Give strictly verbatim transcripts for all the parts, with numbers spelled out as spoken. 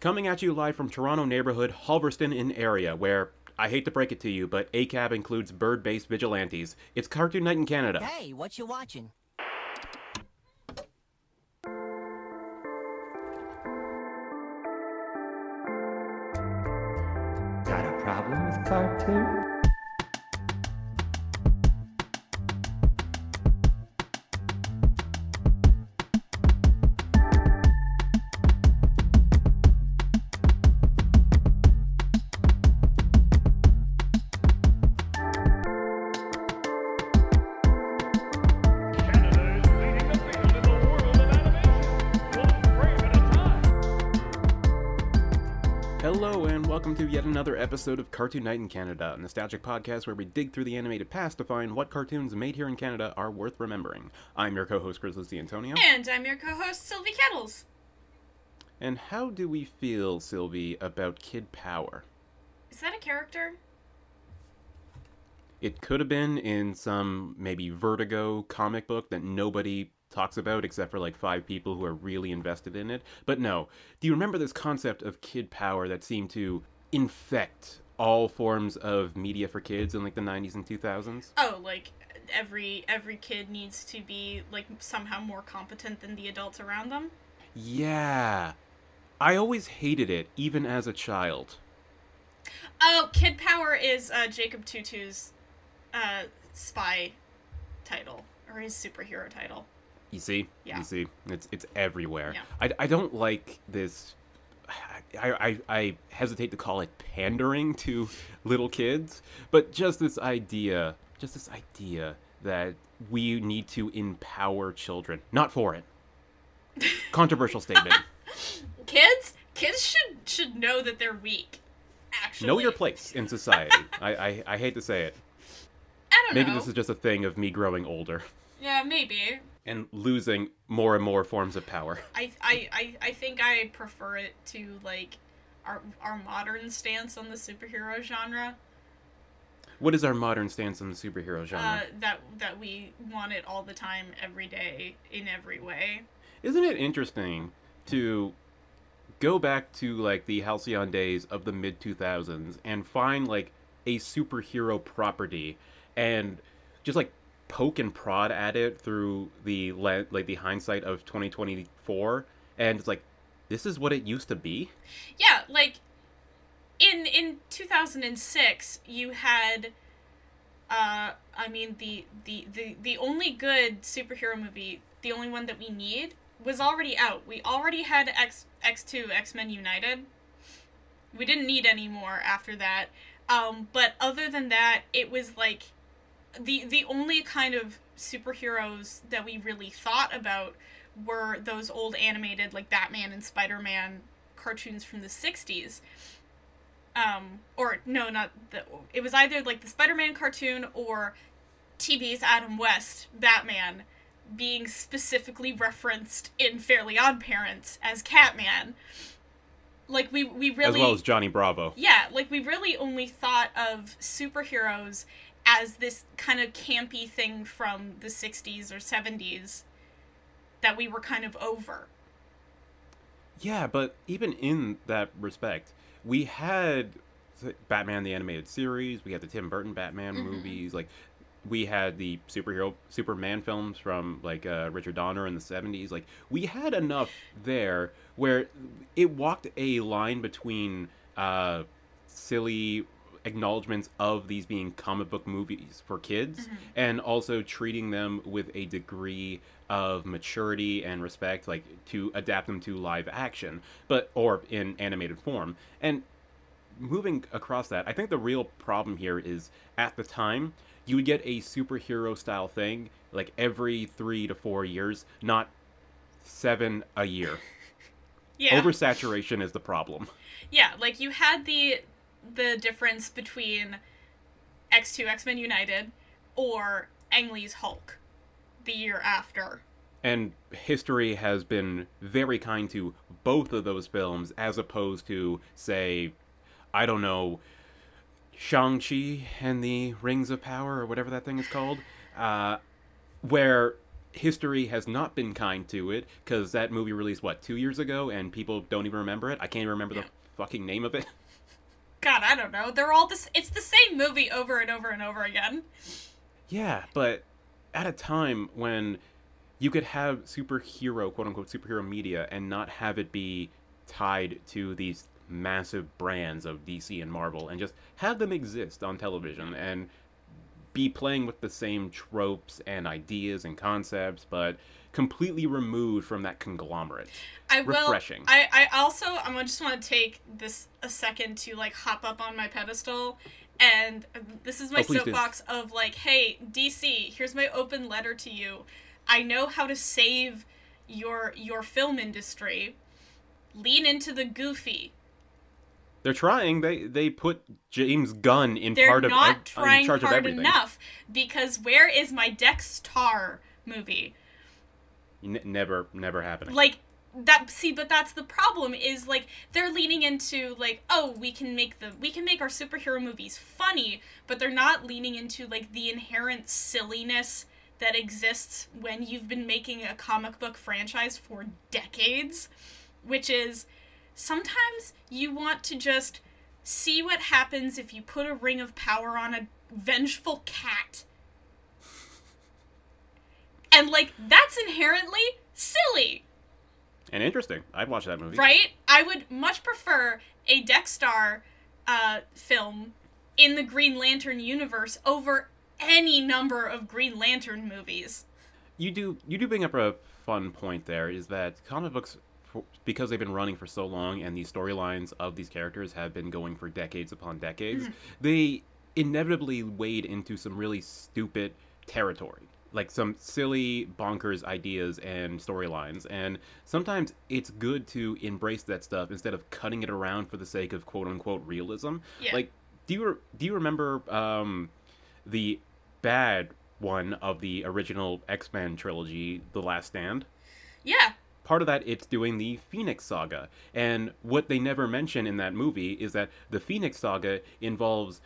Coming at you live from Toronto neighborhood Halverston in area, where, I hate to break it to you, but A C A B includes bird-based vigilantes. It's Cartoon Night in Canada. Hey, what you watching? Got a problem with cartoon? Welcome to yet another episode of Cartoon Night in Canada, a nostalgic podcast where we dig through the animated past to find what cartoons made here in Canada are worth remembering. I'm your co-host, Chris Luciano. And I'm your co-host, Sylvie Kettles. And how do we feel, Sylvie, about Kid Power? Is that a character? It could have been in some, maybe, Vertigo comic book that nobody talks about except for like five people who are really invested in it. But no. Do you remember this concept of Kid Power that seemed to infect all forms of media for kids in like the nineties and two thousands? Oh, like every every kid needs to be like somehow more competent than the adults around them? Yeah. I always hated it, even as a child. Oh, Kid Power is uh, Jacob Tutu's uh, spy title, or his superhero title. You see? Yeah. You see? It's it's everywhere. Yeah. I, I don't like this. I, I, I hesitate to call it pandering to little kids, but just this idea, just this idea that we need to empower children. Not for it. Controversial statement. Kids? Kids should, should know that they're weak, actually. Know your place in society. I, I, I hate to say it. I don't maybe know. Maybe this is just a thing of me growing older. Yeah, maybe. And losing more and more forms of power. I I, I think I prefer it to, like, our our modern stance on the superhero genre. What is our modern stance on the superhero genre? Uh, that that we want it all the time, every day, in every way. Isn't it interesting to go back to, like, the halcyon days of the mid two thousands and find, like, a superhero property and just, like, poke and prod at it through the le- like the hindsight of twenty twenty-four, and it's like, this is what it used to be? Yeah, like, in in two thousand six, you had, uh, I mean, the, the, the, the only good superhero movie, the only one that we need, was already out. We already had X, X two, X-Men United. We didn't need any more after that. Um, but other than that, it was like, The the only kind of superheroes that we really thought about were those old animated, like, Batman and Spider-Man cartoons from the sixties. Um, or, no, not the... It was either, like, the Spider-Man cartoon or T V's Adam West, Batman, being specifically referenced in Fairly Odd Parents as Catman. Like, we, we really... As well as Johnny Bravo. Yeah, like, we really only thought of superheroes as this kind of campy thing from the sixties or seventies that we were kind of over. Yeah, but even in that respect, we had Batman: The Animated Series, we had the Tim Burton Batman mm-hmm. movies, like, we had the superhero Superman films from, like, uh, Richard Donner in the seventies. Like, we had enough there where it walked a line between uh, silly acknowledgments of these being comic book movies for kids mm-hmm. and also treating them with a degree of maturity and respect, like, to adapt them to live action, but, or in animated form. And moving across that, I think the real problem here is, at the time, you would get a superhero style thing like every three to four years, not seven a year. Yeah. Oversaturation is the problem. Yeah, like, you had the the difference between X two, X-Men United, or Ang Lee's Hulk the year after. And history has been very kind to both of those films, as opposed to, say, I don't know, Shang-Chi and the Rings of Power, or whatever that thing is called, uh, where history has not been kind to it, because that movie released, what, two years ago, and people don't even remember it? I can't even remember yeah. the fucking name of it. God, I don't know. They're all this. It's the same movie over and over and over again. Yeah, but at a time when you could have superhero, quote-unquote, superhero media and not have it be tied to these massive brands of D C and Marvel, and just have them exist on television and be playing with the same tropes and ideas and concepts, but completely removed from that conglomerate. I will, Refreshing. I, I also, I just want to take this a second to, like, hop up on my pedestal, and this is my oh, soapbox do. of, like, hey, D C, here's my open letter to you. I know how to save your your film industry. Lean into the goofy. They're trying. They they put James Gunn in They're part of not ev- trying in charge hard of everything. Enough, because where is my Dex Star movie? N- never, never happening. Like that. See, but that's the problem. Is like they're leaning into like, oh, we can make the we can make our superhero movies funny, but they're not leaning into like the inherent silliness that exists when you've been making a comic book franchise for decades, which is. Sometimes you want to just see what happens if you put a ring of power on a vengeful cat. And, like, that's inherently silly. And interesting. I'd watch that movie. Right? I would much prefer a Dex Star uh, film in the Green Lantern universe over any number of Green Lantern movies. You do, you do bring up a fun point there, is that comic books... because they've been running for so long and these storylines of these characters have been going for decades upon decades, mm-hmm. they inevitably wade into some really stupid territory, like some silly, bonkers ideas and storylines. And sometimes it's good to embrace that stuff instead of cutting it around for the sake of quote-unquote realism. Yeah. Like, do you, re- do you remember um, the bad one of the original X-Men trilogy, The Last Stand? Yeah. Part of that, it's doing the Phoenix Saga. And what they never mention in that movie is that the Phoenix Saga involves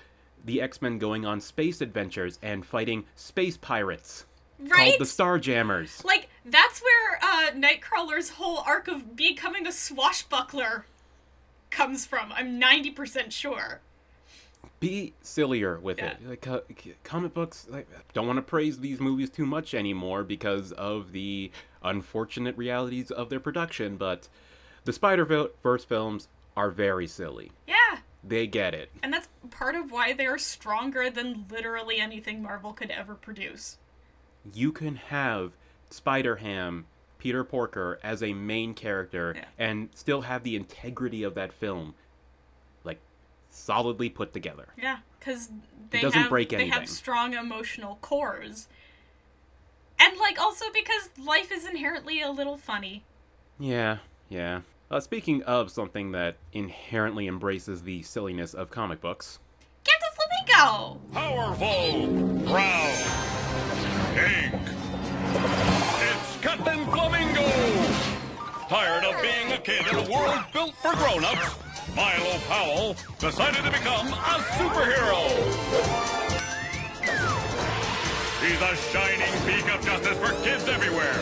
the X-Men going on space adventures and fighting space pirates. Right? Called the Starjammers. Like, that's where uh, Nightcrawler's whole arc of becoming a swashbuckler comes from. I'm ninety percent sure. Be sillier with yeah. it. Like, uh, comic books, like, don't want to praise these movies too much anymore because of the... unfortunate realities of their production, but the Spider-Verse films are very silly. Yeah. They get it. And that's part of why they are stronger than literally anything Marvel could ever produce. You can have Spider-Ham, Peter Porker, as a main character yeah. and still have the integrity of that film, like, solidly put together. Yeah, because they, they have strong emotional cores. And, like, also because life is inherently a little funny. Yeah, yeah. Uh, speaking of something that inherently embraces the silliness of comic books... Captain Flamingo! Powerful! Proud! Pink! It's Captain Flamingo! Tired of being a kid in a world built for grown-ups, Milo Powell decided to become a superhero! He's a shining beacon of justice for kids everywhere.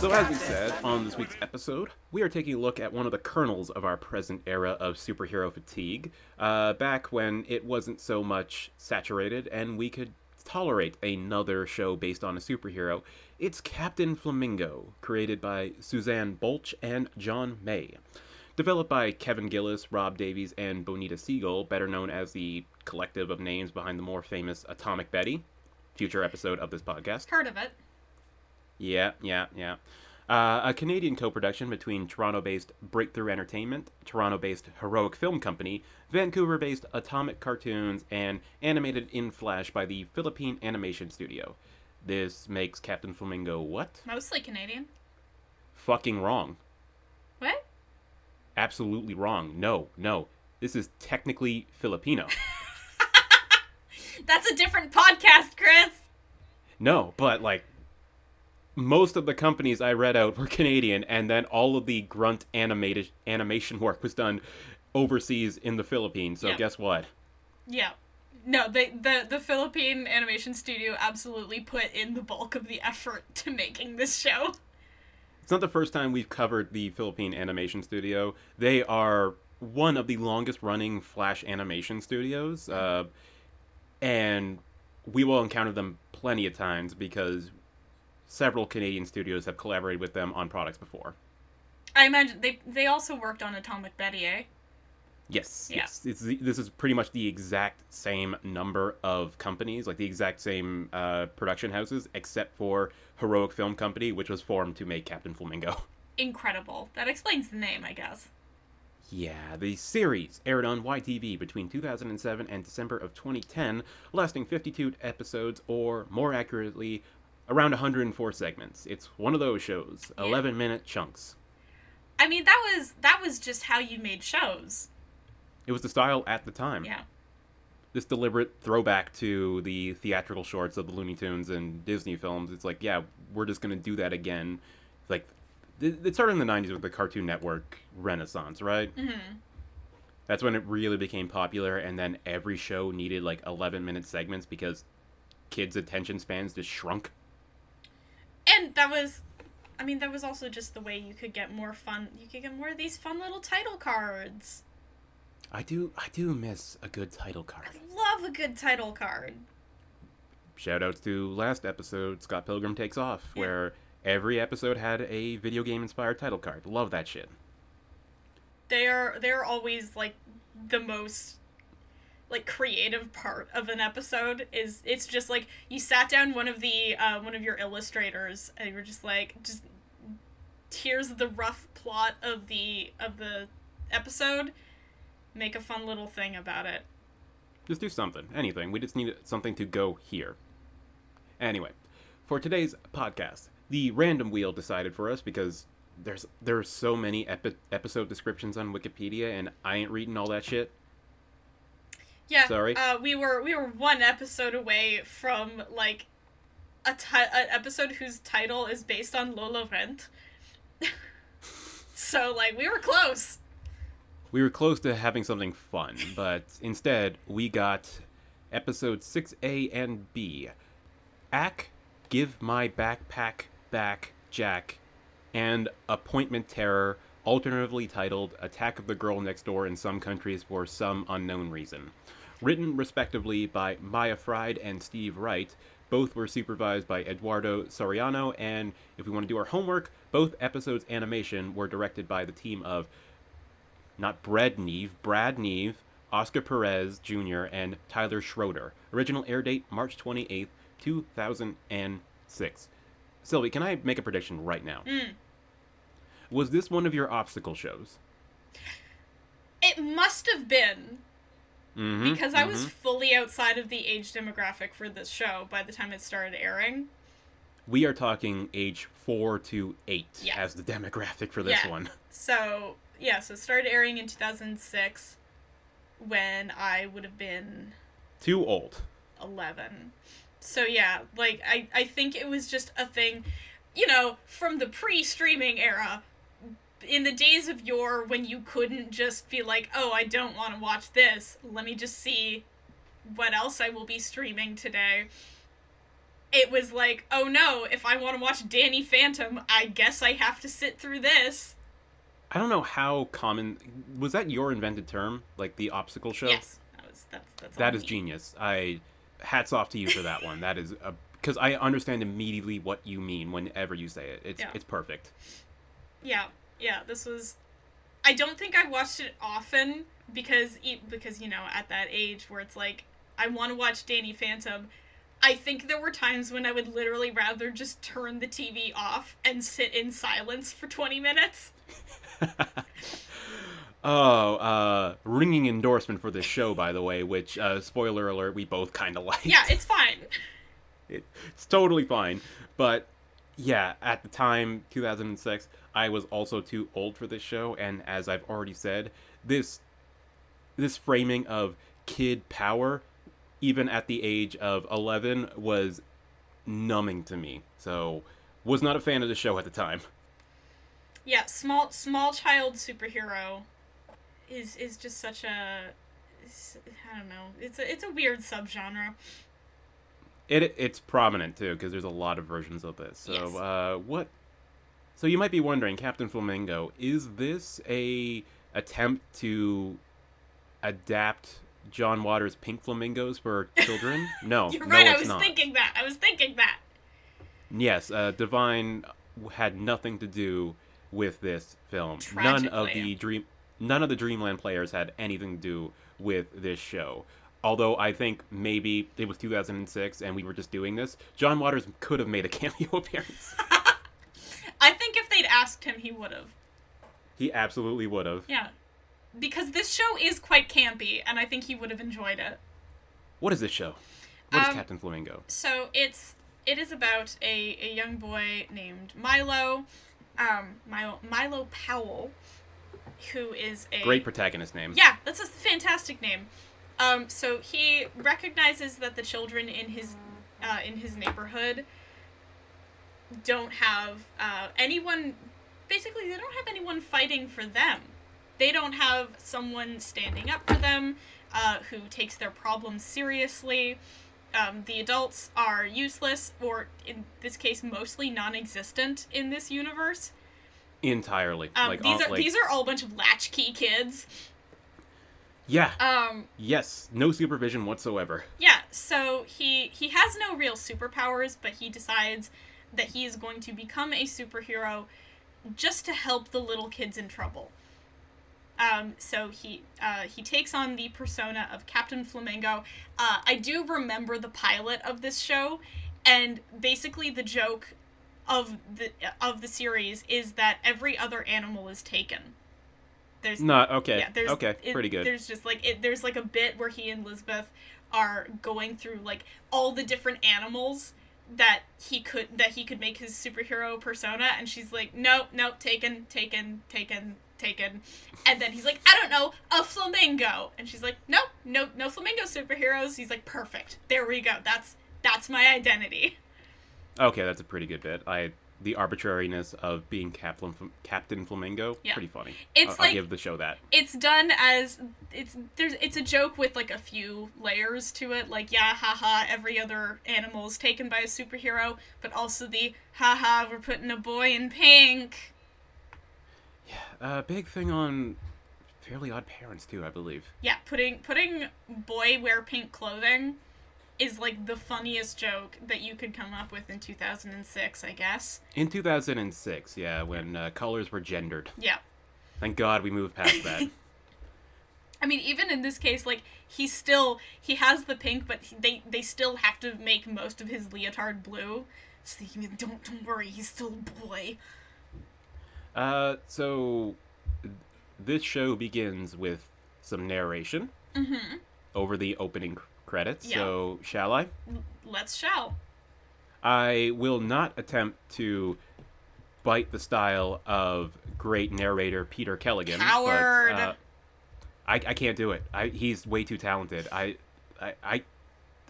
So as we said, on this week's episode, we are taking a look at one of the kernels of our present era of superhero fatigue, uh, back when it wasn't so much saturated and we could tolerate another show based on a superhero. It's Captain Flamingo, created by Suzanne Bolch and John May. Developed by Kevin Gillis, Rob Davies, and Bonita Siegel, better known as the collective of names behind the more famous Atomic Betty, future episode of this podcast. Heard of it. Yeah, yeah, yeah. Uh, a Canadian co-production between Toronto-based Breakthrough Entertainment, Toronto-based Heroic Film Company, Vancouver-based Atomic Cartoons, and animated in Flash by the Philippine Animation Studio. This makes Captain Flamingo what? Mostly Canadian. Fucking wrong. What? Absolutely wrong. No, no. This is technically Filipino. That's a different podcast, Chris. No, but like most of the companies I read out were Canadian, and then all of the grunt animated animation work was done overseas in the Philippines. So yep. Guess what? Yeah. No, they, the, the Philippine Animation Studio absolutely put in the bulk of the effort to making this show. It's not the first time we've covered the Philippine Animation Studio. They are one of the longest-running Flash animation studios, uh, and we will encounter them plenty of times because several Canadian studios have collaborated with them on products before. I imagine they they also worked on Atomic Betty, eh? Yes, yeah. yes. It's the, this is pretty much the exact same number of companies, like the exact same uh, production houses, except for Heroic Film Company, which was formed to make Captain Flamingo. Incredible. That explains the name, I guess. Yeah, the series aired on Y T V between two thousand seven and December of twenty ten, lasting fifty-two episodes, or more accurately, around one hundred four segments. It's one of those shows, yeah. eleven-minute chunks. I mean, that was that was just how you made shows. It was the style at the time. Yeah. This deliberate throwback to the theatrical shorts of the Looney Tunes and Disney films. It's like, yeah, we're just going to do that again. Like, it started in the nineties with the Cartoon Network renaissance, right? Mm-hmm. That's when it really became popular, and then every show needed, like, eleven-minute segments because kids' attention spans just shrunk. And that was... I mean, that was also just the way you could get more fun... You could get more of these fun little title cards. I do I do miss a good title card. I love a good title card. Shoutouts to last episode, Scott Pilgrim Takes Off, yeah. where every episode had a video game-inspired title card. Love that shit. They are, they're always, like, the most, like, creative part of an episode. Is It's just, like, you sat down one of the uh, one of your illustrators, and you were just like, just here's the rough plot of the of the episode. Make a fun little thing about it. Just do something. Anything. We just need something to go here. Anyway, for today's podcast, the random wheel decided for us because there's there are so many epi- episode descriptions on Wikipedia, and I ain't reading all that shit. Yeah. Sorry. Uh, we were we were one episode away from like a ti- an episode whose title is based on Lolo Rent. So like we were close. We were close to having something fun, but instead, we got episode six A and B. Ack, Give My Backpack Back, Jack, and Appointment Terror, alternatively titled Attack of the Girl Next Door in Some Countries for Some Unknown Reason. Written, respectively, by Maya Fried and Steve Wright. Both were supervised by Eduardo Soriano, and if we want to do our homework, both episodes' animation were directed by the team of... Not Brad Neve, Brad Neve, Oscar Perez Junior, and Tyler Schroeder. Original air date, March twenty-eighth, two thousand six. Sylvie, can I make a prediction right now? Mm. Was this one of your obstacle shows? It must have been. Mm-hmm, because I mm-hmm. was fully outside of the age demographic for this show by the time it started airing. We are talking age four to eight yeah. as the demographic for this yeah. one. So... Yeah, so it started airing in two thousand six when I would have been... Too old. eleven. So yeah, like, I, I think it was just a thing, you know, from the pre-streaming era, in the days of yore when you couldn't just be like, oh, I don't want to watch this, let me just see what else I will be streaming today. It was like, oh no, if I want to watch Danny Phantom, I guess I have to sit through this. I don't know how common... Was that your invented term? Like, the obstacle show? Yes. That, was, that's, that's that is mean. Genius. I... Hats off to you for that one. That is... Because I understand immediately what you mean whenever you say it. It's yeah. it's perfect. Yeah. Yeah, this was... I don't think I watched it often because, because you know, at that age where it's like, I want to watch Danny Phantom. I think there were times when I would literally rather just turn the T V off and sit in silence for twenty minutes. oh, uh, ringing endorsement for this show, by the way, which, uh, spoiler alert, we both kind of liked. Yeah, it's fine. It, it's totally fine. But, yeah, at the time, two thousand six, I was also too old for this show, and as I've already said, this this framing of Kid Power, even at the age of eleven, was numbing to me. So, was not a fan of the show at the time. Yeah, small small child superhero is is just such a I don't know. It's a, it's a weird subgenre. It it's prominent too, because there's a lot of versions of this. So yes. uh, what? So you might be wondering, Captain Flamingo, is this a attempt to adapt John Waters' Pink Flamingos for children? No, you're right. No, it's I was not. thinking that. I was thinking that. Yes, uh, Divine had nothing to do with this film. None of the dream, none of the Dreamland players had anything to do with this show. Although I think maybe it was two thousand six and we were just doing this. John Waters could have made a cameo appearance. I think if they'd asked him, he would have. He absolutely would have. Yeah. Because this show is quite campy, and I think he would have enjoyed it. What is this show? What um, is Captain Flamingo? So it's it is about a, a young boy named Milo, um, Milo, Milo Powell, who is a... Great protagonist name. Yeah, that's a fantastic name. Um, so he recognizes that the children in his uh, in his neighborhood don't have uh, anyone... Basically, they don't have anyone fighting for them. They don't have someone standing up for them, uh, who takes their problems seriously. Um, the adults are useless, or in this case, mostly non-existent in this universe. Entirely. Um, like, these, all, are, like... these are all a bunch of latchkey kids. Yeah. Um, yes. No supervision whatsoever. Yeah. So he, he has no real superpowers, but he decides that he is going to become a superhero just to help the little kids in trouble. Um, so he uh, he takes on the persona of Captain Flamingo. Uh, I do remember the pilot of this show, and basically the joke of the of the series is that every other animal is taken. There's no okay. Yeah, there's, okay, it, pretty good. There's just like it, there's like a bit where he and Lisbeth are going through like all the different animals that he could that he could make his superhero persona, and she's like, nope, nope, taken, taken, taken. taken. And then he's like, I don't know, a flamingo. And she's like, nope, no, no flamingo superheroes. He's like, perfect. There we go. That's that's my identity. Okay, that's a pretty good bit. I the arbitrariness of being Captain Captain Flamingo, yeah. Pretty funny. It's I'll, like, I'll give the show that. It's done as it's there's it's a joke with like a few layers to it. Like, yeah, haha, every other animal is taken by a superhero, but also the haha, we're putting a boy in pink. Yeah, uh, big thing on Fairly Odd Parents, too, I believe. Yeah, putting putting boy wear pink clothing is, like, the funniest joke that you could come up with in two thousand six, I guess. In two thousand six, yeah, when uh, colors were gendered. Yeah. Thank God we moved past that. I mean, even in this case, like, he still, he has the pink, but he, they, they still have to make most of his leotard blue. So you mean, don't, don't worry, he's still a boy. Uh, so this show begins with some narration mm-hmm. over the opening credits. Yeah. So shall I? Let's shall. I will not attempt to bite the style of great narrator Peter Keleghan. Coward. But, uh, I I can't do it. I he's way too talented. I I I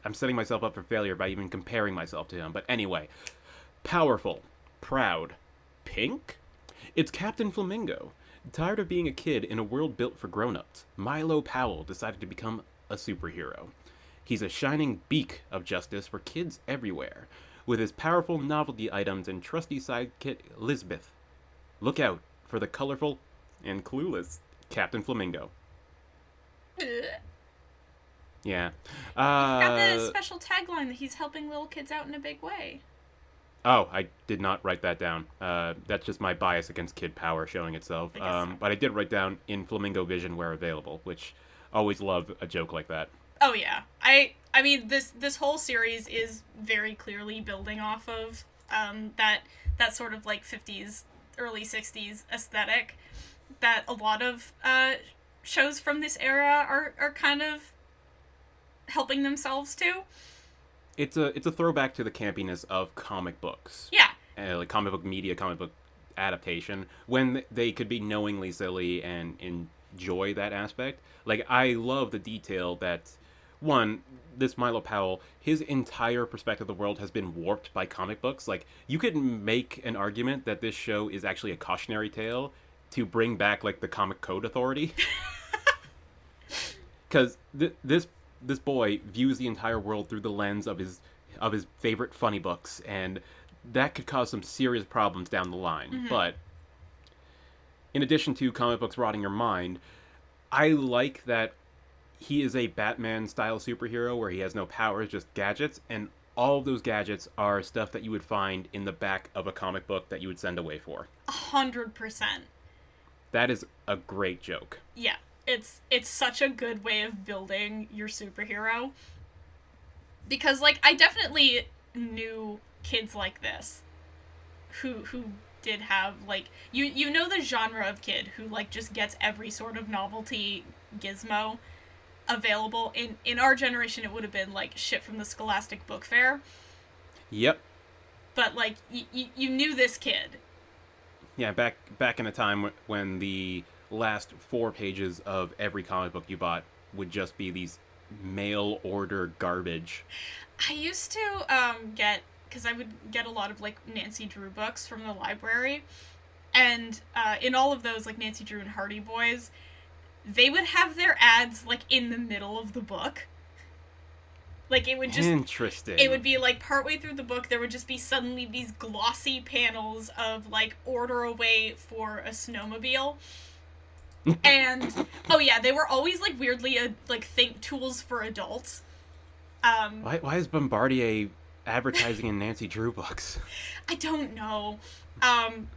I'm setting myself up for failure by even comparing myself to him. But anyway, powerful, proud, pink. It's Captain Flamingo. Tired of being a kid in a world built for grown-ups, Milo Powell decided to become a superhero. He's a shining beacon of justice for kids everywhere, with his powerful novelty items and trusty sidekick Lisbeth. Look out for the colorful and clueless Captain Flamingo. Ugh. Yeah. Uh, he's got the special tagline that he's helping little kids out in a big way. Oh, I did not write that down. Uh, that's just my bias against Kid Power showing itself. Um, so. But I did write down in Flamingo Vision where available, which always love a joke like that. Oh yeah, I I mean this this whole series is very clearly building off of um, that that sort of like fifties, early sixties aesthetic that a lot of uh, shows from this era are are kind of helping themselves to. It's a it's a throwback to the campiness of comic books. Yeah. Uh, like comic book media, comic book adaptation, when they could be knowingly silly and enjoy that aspect. Like, I love the detail that, one, this Milo Powell, his entire perspective of the world has been warped by comic books. Like, you could make an argument that this show is actually a cautionary tale to bring back, like, the Comic Code Authority. because th- this this boy views the entire world through the lens of his of his favorite funny books, and that could cause some serious problems down the line. Mm-hmm. But in addition to comic books rotting your mind, I like that he is a Batman-style superhero where he has no powers, just gadgets, and all of those gadgets are stuff that you would find in the back of a comic book that you would send away for. A hundred percent. That is a great joke. Yeah, it's it's such a good way of building your superhero. Because, like, I definitely knew kids like this who who did have, like, you, you know the genre of kid who, like, just gets every sort of novelty gizmo available. In, in our generation, it would have been, like, shit from the Scholastic Book Fair. Yep. But, like, y- y- you knew this kid. Yeah, back back in a time when the last four pages of every comic book you bought would just be these mail-order garbage. I used to um, get, because I would get a lot of, like, Nancy Drew books from the library, and uh, in all of those, like, Nancy Drew and Hardy Boys, they would have their ads, like, in the middle of the book. Like, it would just... Interesting. It would be, like, partway through the book, there would just be suddenly these glossy panels of, like, order away for a snowmobile. And, oh yeah, they were always, like, weirdly, a, like, think tools for adults. Um, why, why is Bombardier advertising in Nancy Drew books? I don't know. Um,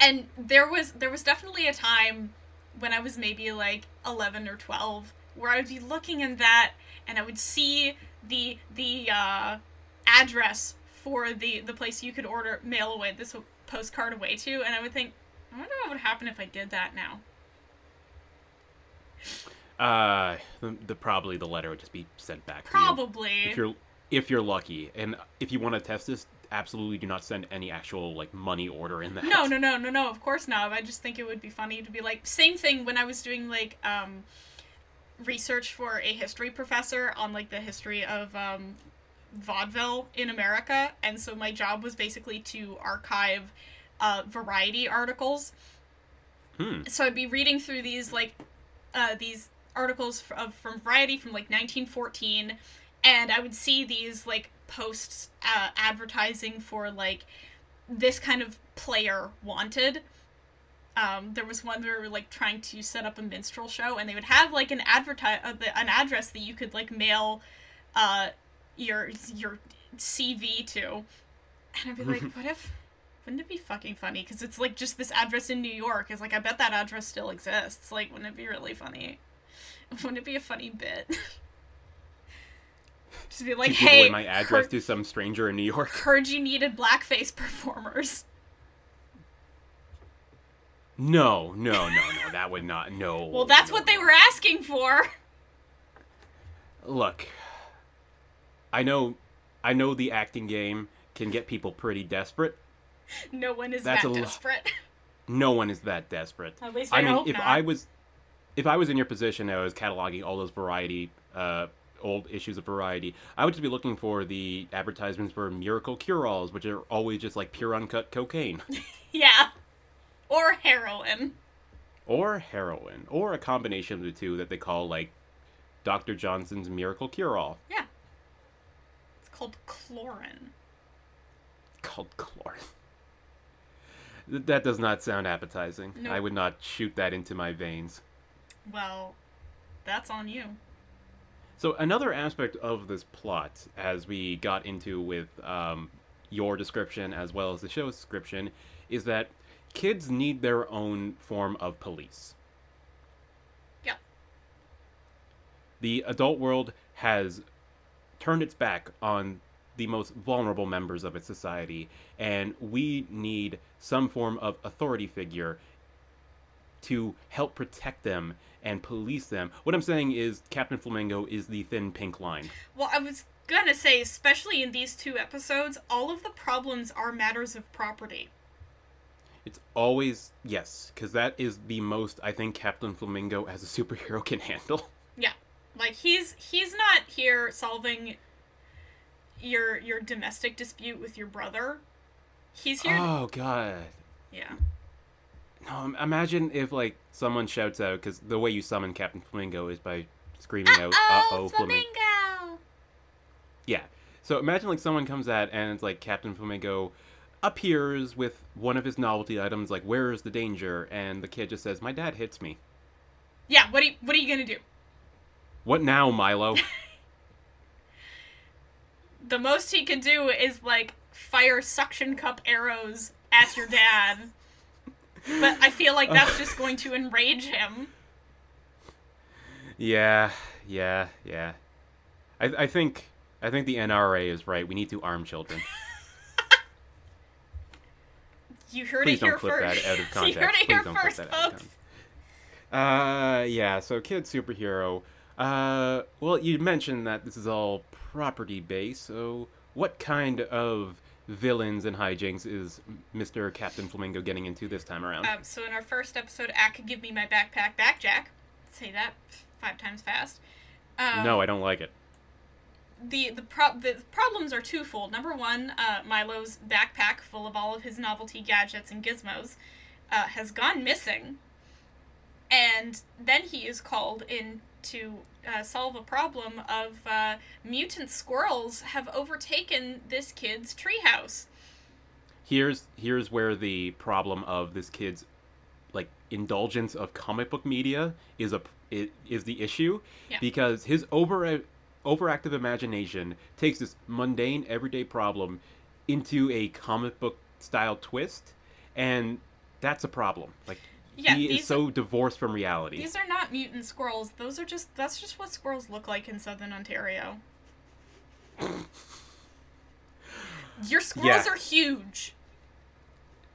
and there was, there was definitely a time when I was maybe, like, eleven or twelve, where I would be looking in that, and I would see the the uh, address for the, the place you could order mail away this postcard away to, and I would think, I wonder what would happen if I did that now. Uh, the, the probably the letter would just be sent back. Probably. To you. If you're if you're lucky, and if you want to test this, absolutely do not send any actual, like, money order in that. No, no, no, no, no. Of course not. I just think it would be funny to be like, same thing when I was doing, like, um. research for a history professor on, like, the history of um, vaudeville in America, and so my job was basically to archive uh, variety articles. Hmm. So I'd be reading through these, like, uh, these articles of, from Variety from, like, nineteen fourteen, and I would see these, like, posts uh, advertising for, like, this kind of player wanted. Um, there was one where we were, like, trying to set up a minstrel show, and they would have, like, an advertise uh, the, an address that you could, like, mail uh, your your C V to. And I'd be like, what if... Wouldn't it be fucking funny? Because it's, like, just this address in New York. It's like, I bet that address still exists. Like, wouldn't it be really funny? Wouldn't it be a funny bit? Just be like, you hey... my address heard, to some stranger in New York. Heard you needed blackface performers. No, no, no, no, that would not, no. Well, that's no, what they no. were asking for. Look, I know, I know the acting game can get people pretty desperate. No one is that's that desperate. Lo- no one is that desperate. At least I, I mean, hope if not. I was, if I was in your position, I was cataloging all those variety, uh, old issues of Variety, I would just be looking for the advertisements for miracle cure-alls, which are always just, like, pure uncut cocaine. Yeah. Or heroin. Or heroin. Or a combination of the two that they call, like, Doctor Johnson's Miracle Cure-All. Yeah. It's called chlorin. It's called chlorin. That does not sound appetizing. Nope. I would not shoot that into my veins. Well, that's on you. So another aspect of this plot, as we got into with um, your description as well as the show's description, is that kids need their own form of police. Yep. The adult world has turned its back on the most vulnerable members of its society, and we need some form of authority figure to help protect them and police them. What I'm saying is Captain Flamingo is the thin pink line. Well, I was gonna say, especially in these two episodes, all of the problems are matters of property. It's always, yes, because that is the most, I think, Captain Flamingo as a superhero can handle. Yeah. Like, he's he's not here solving your your domestic dispute with your brother. He's here... Oh, to... God. Yeah. No, imagine if, like, someone shouts out, because the way you summon Captain Flamingo is by screaming uh-oh, out, uh-oh, Flamingo! Flamingo! Yeah. So imagine, like, someone comes at, and it's, like, Captain Flamingo appears with one of his novelty items, like, where is the danger? And the kid just says, my dad hits me. Yeah, what are you, what are you gonna do? What now, Milo? The most he can do is, like, fire suction cup arrows at your dad. But I feel like that's just going to enrage him. Yeah, yeah, yeah. I, I think... I think the N R A is right. We need to arm children. You heard Please it here first. Please don't clip that out of context. You heard it Please here don't first, clip that folks. Out of uh, yeah, so Kid Superhero. Uh, well, you mentioned that this is all property-based, so what kind of villains and hijinks is Mister Captain Flamingo getting into this time around? Um, so in our first episode, Ack Give Me My Backpack Back, Jack. Say that five times fast. Um, no, I don't like it. The the, pro- the problems are twofold. Number one, uh, Milo's backpack full of all of his novelty gadgets and gizmos uh, has gone missing. And then he is called in to uh, solve a problem of uh, mutant squirrels have overtaken this kid's treehouse. Here's, here's where the problem of this kid's, like, indulgence of comic book media is, a, is the issue. Yeah. Because his over... overactive imagination takes this mundane, everyday problem into a comic book style twist, and that's a problem. Like, yeah, he is so are, divorced from reality. These are not mutant squirrels. Those are just that's just what squirrels look like in Southern Ontario. Your squirrels yeah. are huge.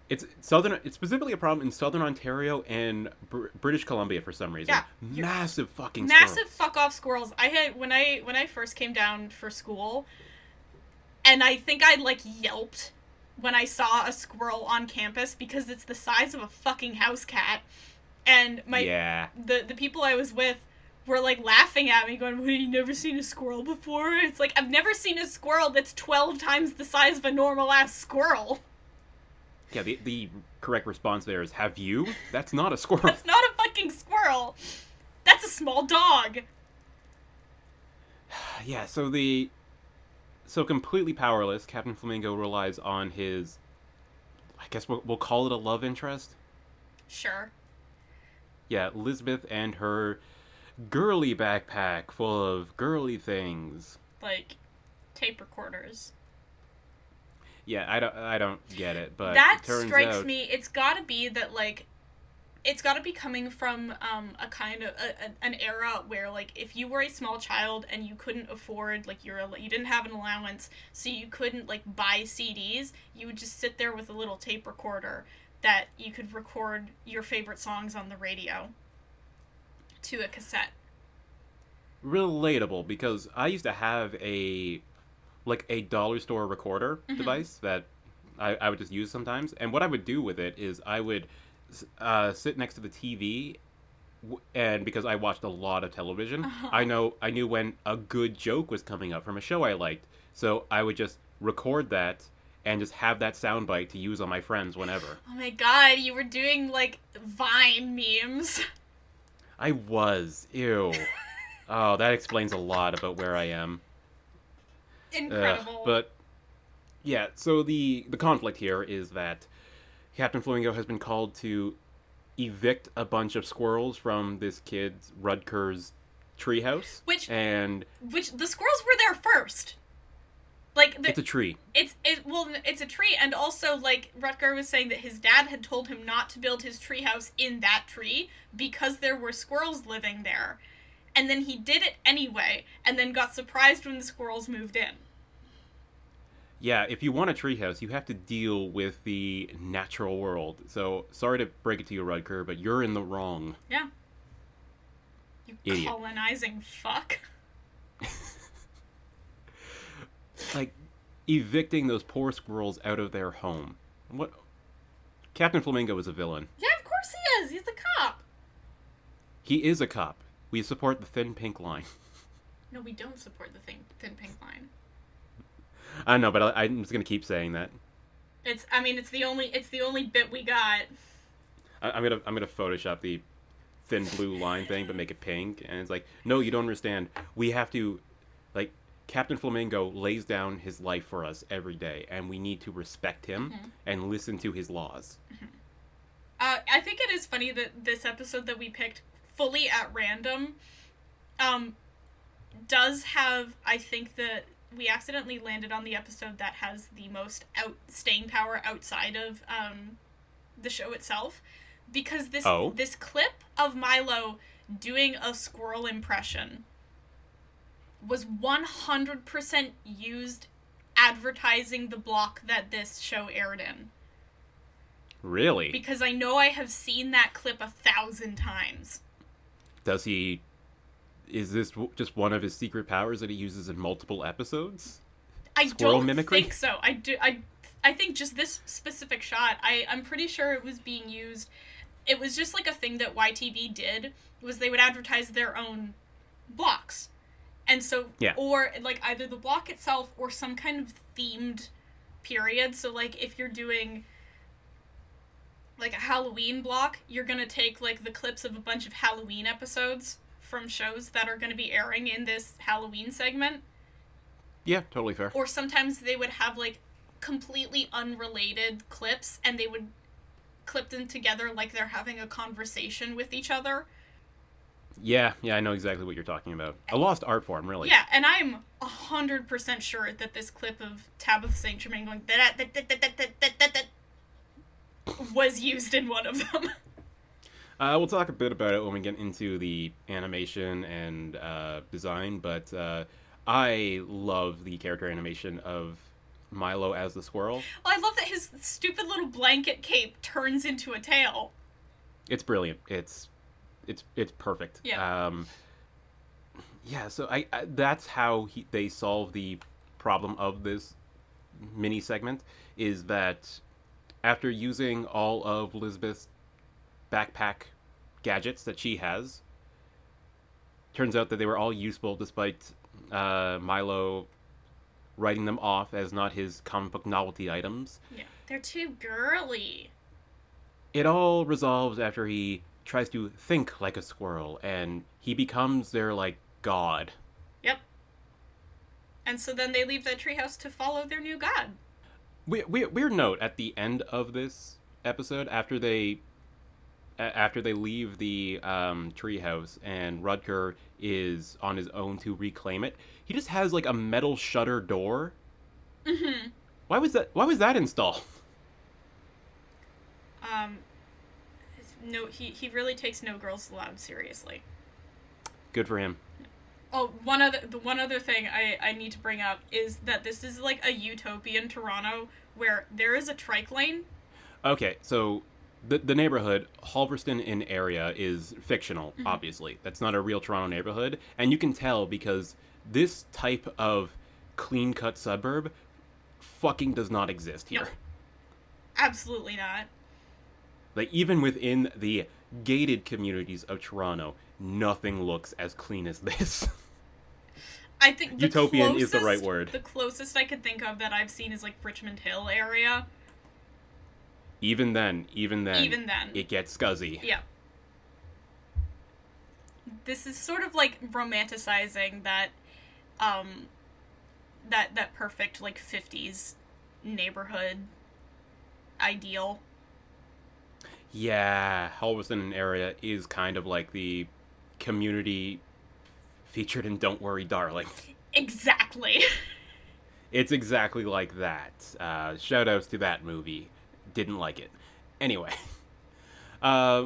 It's southern. It's specifically a problem in Southern Ontario and Br- British Columbia for some reason. Yeah, massive fucking massive squirrels. fuck off squirrels. I had when I when I first came down for school, and I think I like yelped when I saw a squirrel on campus because it's the size of a fucking house cat, and my yeah. the the people I was with were like laughing at me, going, "What, have you never seen a squirrel before?" It's like, I've never seen a squirrel that's twelve times the size of a normal ass squirrel. Yeah, the the correct response there is, have you? That's not a squirrel. That's not a fucking squirrel. That's a small dog. Yeah, so the... So completely powerless, Captain Flamingo relies on his... I guess we'll, we'll call it a love interest? Sure. Yeah, Lisbeth and her girly backpack full of girly things. Like, tape recorders. Yeah, I don't, I don't get it, but that it turns strikes out... me. It's got to be that, like, it's got to be coming from um, a kind of a, a, an era where, like, if you were a small child and you couldn't afford, like, you're you didn't have an allowance, so you couldn't, like, buy C Ds. You would just sit there with a little tape recorder that you could record your favorite songs on the radio to a cassette. Relatable, because I used to have a. like a dollar store recorder mm-hmm. device that I, I would just use sometimes. And what I would do with it is I would uh, sit next to the T V, w- and because I watched a lot of television, uh-huh. I know I knew when a good joke was coming up from a show I liked. So I would just record that and just have that soundbite to use on my friends whenever. Oh my God, you were doing, like, Vine memes. I was. Ew. Oh, that explains a lot about where I am. Incredible. Uh, but, yeah, so the, the conflict here is that Captain Flamingo has been called to evict a bunch of squirrels from this kid's, Rutger's, treehouse. Which, and which the squirrels were there first. Like the, It's a tree. It's it Well, it's a tree, and also, like, Rutger was saying that his dad had told him not to build his treehouse in that tree because there were squirrels living there. And then he did it anyway, and then got surprised when the squirrels moved in. Yeah, if you want a treehouse, you have to deal with the natural world. So, sorry to break it to you, Rutger, but you're in the wrong. Yeah. You Idiot. Colonizing fuck. Like, evicting those poor squirrels out of their home. What? Captain Flamingo is a villain. Yeah, of course he is. He's a cop. He is a cop. We support the thin pink line. No, we don't support the thin, thin pink line. I know, but I, I'm just gonna keep saying that. It's. I mean, it's the only. It's the only bit we got. I, I'm gonna. I'm gonna Photoshop the thin blue line thing, but make it pink. And it's like, no, you don't understand. We have to, like, Captain Flamingo lays down his life for us every day, and we need to respect him mm-hmm. and listen to his laws. Mm-hmm. Uh, I think it is funny that this episode that we picked fully at random um, does have, I think that we accidentally landed on the episode that has the most out staying power outside of um, the show itself. Because this oh. this clip of Milo doing a squirrel impression was one hundred percent used advertising the block that this show aired in. Really? Because I know I have seen that clip a thousand times. Does he... Is this just one of his secret powers that he uses in multiple episodes? I squirrel don't mimicry? think so. I do... I. I think just this specific shot, I, I'm pretty sure it was being used. It was just like a thing that Y T V did, was they would advertise their own blocks. And so, yeah. or like either the block itself or some kind of themed period. So like if you're doing like a Halloween block, you're going to take like the clips of a bunch of Halloween episodes from shows that are going to be airing in this Halloween segment. Yeah, totally fair. Or sometimes they would have like completely unrelated clips and they would clip them together like they're having a conversation with each other. Yeah, yeah, I know exactly what you're talking about. A lost art form, really. Yeah, and I'm one hundred percent sure that this clip of Tabitha Saint Germain going that that that that that that that was used in one of them. Uh, we'll talk a bit about it when we get into the animation and uh, design, but uh, I love the character animation of Milo as the squirrel. Well, I love that his stupid little blanket cape turns into a tail. It's brilliant. It's, it's, it's perfect. Yeah. Um, yeah. So I, I that's how he, they solve the problem of this mini segment, is that after using all of Lisbeth's backpack gadgets that she has, turns out that they were all useful despite uh, Milo writing them off as not his comic book novelty items. Yeah, they're too girly. It all resolves after he tries to think like a squirrel, and he becomes their, like, god. Yep. And so then they leave the treehouse to follow their new god. We, we, weird note, at the end of this episode, after they after they leave the um, treehouse and Rutger is on his own to reclaim it, he just has, like, a metal shutter door. Mm-hmm. Why was that, why was that installed? Um, no, he, he really takes No Girls Allowed seriously. Good for him. Oh, one other, the one other thing I, I need to bring up is that this is, like, a utopian Toronto where there is a trike lane. Okay, so... The the neighborhood, Halverston in area, is fictional, mm-hmm. obviously. That's not a real Toronto neighborhood. And you can tell because this type of clean-cut suburb fucking does not exist here. Nope. Absolutely not. Like, even within the gated communities of Toronto, nothing looks as clean as this. I think the utopian closest, is the right word. The closest I could think of that I've seen is, like, Richmond Hill area. Even then, even then, even then, it gets scuzzy. Yeah. This is sort of like romanticizing that, um, that that perfect like fifties neighborhood ideal. Yeah, Halverston area is kind of like the community featured in Don't Worry, Darling. Exactly. It's exactly like that. Uh, shout outs to that movie. Didn't like it. Anyway. Uh,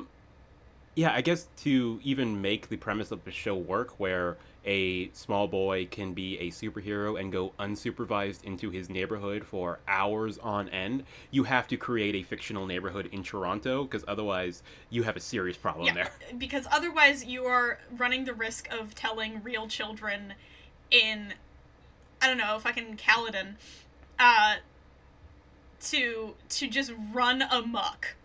yeah, I guess to even make the premise of the show work, where a small boy can be a superhero and go unsupervised into his neighborhood for hours on end, you have to create a fictional neighborhood in Toronto, because otherwise you have a serious problem yeah, there. Because otherwise you are running the risk of telling real children in, I don't know, fucking Caledon, uh... to to just run amok.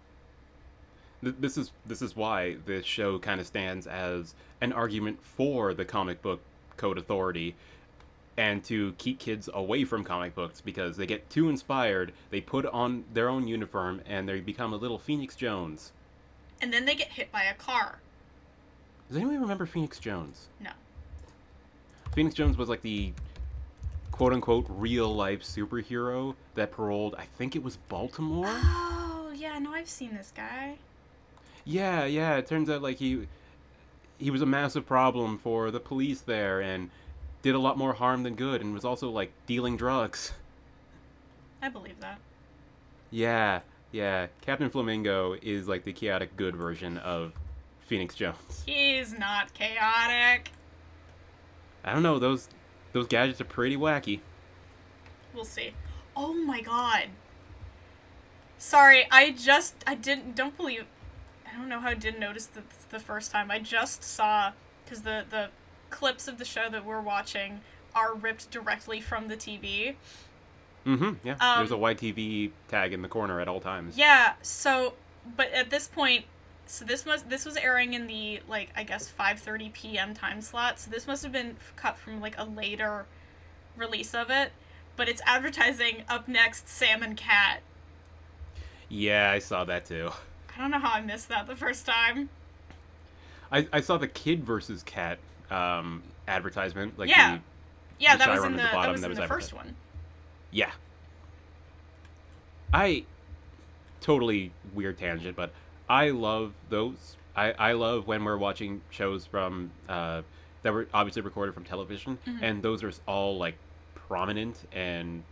This is this is why this show kind of stands as an argument for the comic book code authority and to keep kids away from comic books, because they get too inspired, they put on their own uniform, and they become a little Phoenix Jones. And then they get hit by a car. Does anyone remember Phoenix Jones? No. Phoenix Jones was like the quote-unquote real-life superhero that paroled, I think it was Baltimore? Oh, yeah, no, I've seen this guy. Yeah, yeah, it turns out like he he was a massive problem for the police there and did a lot more harm than good and was also like dealing drugs. I believe that. Yeah, yeah. Captain Flamingo is like the chaotic good version of Phoenix Jones. He's not chaotic. I don't know, those those gadgets are pretty wacky. We'll see. Oh my god. Sorry, I just I didn't don't believe I don't know how I didn't notice the the first time. I just saw cuz the the clips of the show that we're watching are ripped directly from the T V. Mm-hmm, yeah. Um, There's a Y T V tag in the corner at all times. Yeah, so, but at this point, so this must, this was airing in the, like, I guess five thirty p.m. time slot, so this must have been cut from, like, a later release of it, but it's advertising up next, Sam and Cat. Yeah, I saw that too. I don't know how I missed that the first time. I, I saw the Kid versus Cat um, advertisement. Like yeah, the, yeah, the that, was in the, the that was that in was the first one. Yeah. I, totally weird tangent, but I love those. I, I love when we're watching shows from, uh, that were obviously recorded from television, mm-hmm. and those are all, like, prominent and,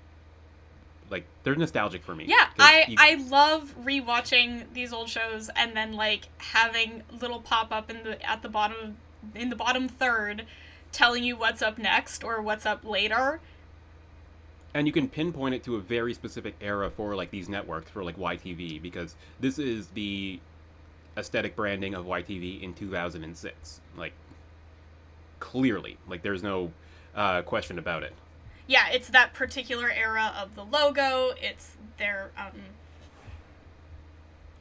like, they're nostalgic for me. Yeah, I, you... I love rewatching these old shows and then, like, having little pop-up in the, at the bottom, in the bottom third, telling you what's up next or what's up later. And you can pinpoint it to a very specific era for, like, these networks, for, like, Y T V, because this is the aesthetic branding of Y T V in two thousand six. Like, clearly. Like, there's no uh, question about it. Yeah, it's that particular era of the logo, it's their, um...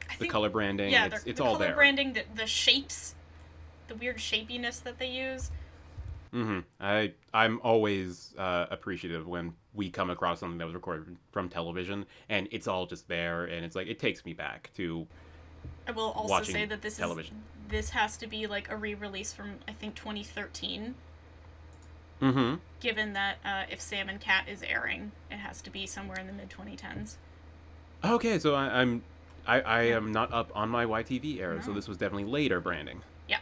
I the think, color branding, yeah, it's, it's the all color there. color branding, the, the shapes, the weird shapiness that they use. Mm-hmm. I, I'm always uh, appreciative when we come across something that was recorded from television, and it's all just there, and it's like, it takes me back to I will also say that this television. is, this has to be, like, a re-release from, I think, twenty thirteen. Mm-hmm. Given that uh, if Sam and Cat is airing, it has to be somewhere in the mid twenty tens. Okay, so I, I'm, I, I am not up on my Y T V era, no. So this was definitely later branding. Yeah.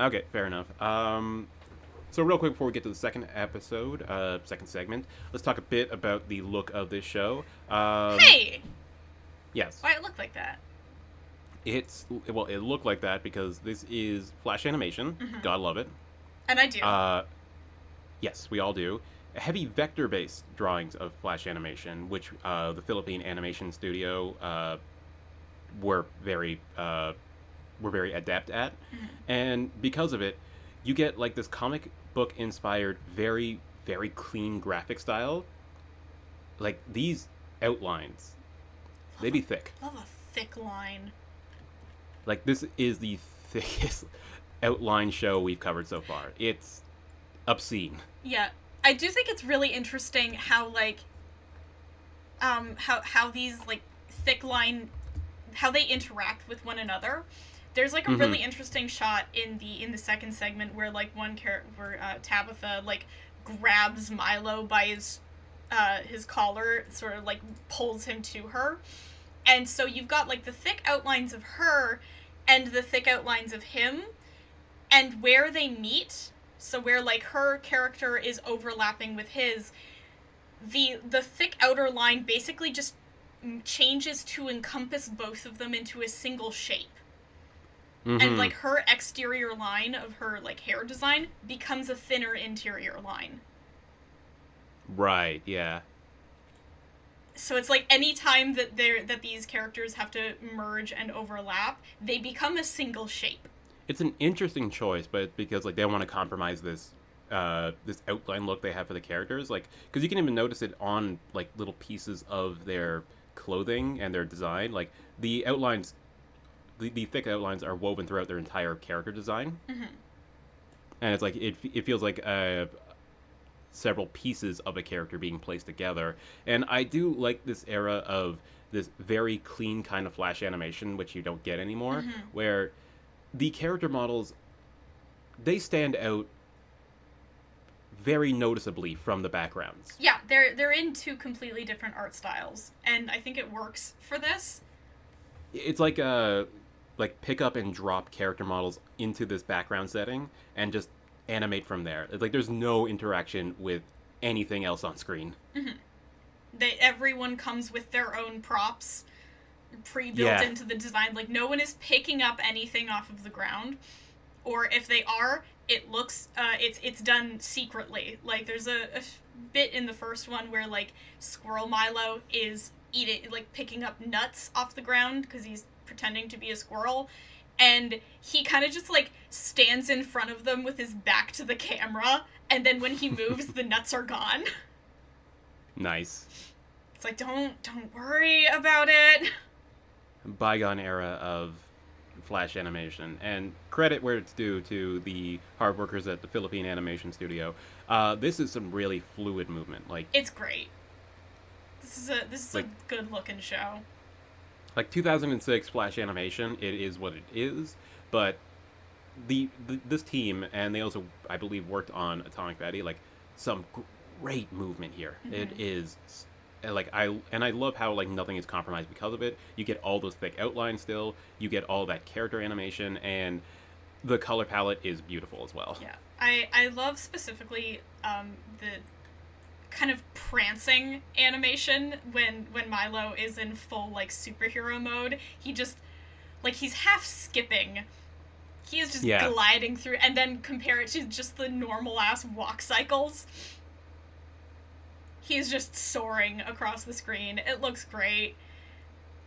Okay, fair enough. Um... So real quick before we get to the second episode, uh, second segment, let's talk a bit about the look of this show. Um, hey! Yes. Why it looked like that? It's, well, it looked like that because this is Flash animation. Mm-hmm. God love it. And I do. Uh, yes, we all do. Heavy vector-based drawings of Flash animation, which uh, the Philippine Animation Studio uh, were very uh, were very adept at. Mm-hmm. And because of it, you get, like, this comic book-inspired, very, very clean graphic style. Like, these outlines, love they be a, thick. Love a thick line. Like, this is the thickest outline show we've covered so far. It's obscene. Yeah. I do think it's really interesting how, like, um, how, how these, like, thick line, how they interact with one another. There's, like, a really mm-hmm. interesting shot in the in the second segment where, like, one character, where uh, Tabitha, like, grabs Milo by his, uh, his collar, sort of, like, pulls him to her. And so you've got, like, the thick outlines of her and the thick outlines of him and where they meet. So where, like, her character is overlapping with his, the the thick outer line basically just changes to encompass both of them into a single shape. Mm-hmm. And, like, her exterior line of her, like, hair design becomes a thinner interior line. Right, yeah. So it's, like, any time that they're that these characters have to merge and overlap, they become a single shape. It's an interesting choice, but it's because, like, they want to compromise this uh, this outline look they have for the characters. Like, because you can even notice it on, like, little pieces of their clothing and their design. Like, the outlines... The, the thick outlines are woven throughout their entire character design. Mm-hmm. And it's like, it it feels like uh, several pieces of a character being placed together. And I do like this era of this very clean kind of Flash animation, which you don't get anymore, mm-hmm. where the character models they stand out very noticeably from the backgrounds. Yeah, they're they're in two completely different art styles, and I think it works for this. It's like a like pick up and drop character models into this background setting and just animate from there. It's like there's no interaction with anything else on screen. Mm-hmm. They everyone comes with their own props pre-built yeah. into the design. Like no one is picking up anything off of the ground, or if they are, it looks uh, it's it's done secretly. Like there's a, a bit in the first one where like Squirrel Milo is eating like picking up nuts off the ground because he's pretending to be a squirrel. And he kind of just, like, stands in front of them with his back to the camera, and then when he moves, the nuts are gone. Nice. It's like, don't, don't worry about it. Bygone era of Flash animation. And credit where it's due to the hard workers at the Philippine Animation Studio. Uh, this is some really fluid movement. Like it's great. This is a this is like, a good-looking show. Like, two thousand six Flash Animation, it is what it is, but the, the this team, and they also, I believe, worked on Atomic Betty, like, some great movement here. Mm-hmm. It is, like, I, and I love how, like, nothing is compromised because of it. You get all those thick outlines still, you get all that character animation, and the color palette is beautiful as well. Yeah. I, I love specifically um, the kind of prancing animation when when Milo is in full like superhero mode. He just like he's half skipping. He is just yeah. gliding through, and then compare it to just the normal ass walk cycles. He's just soaring across the screen. It looks great.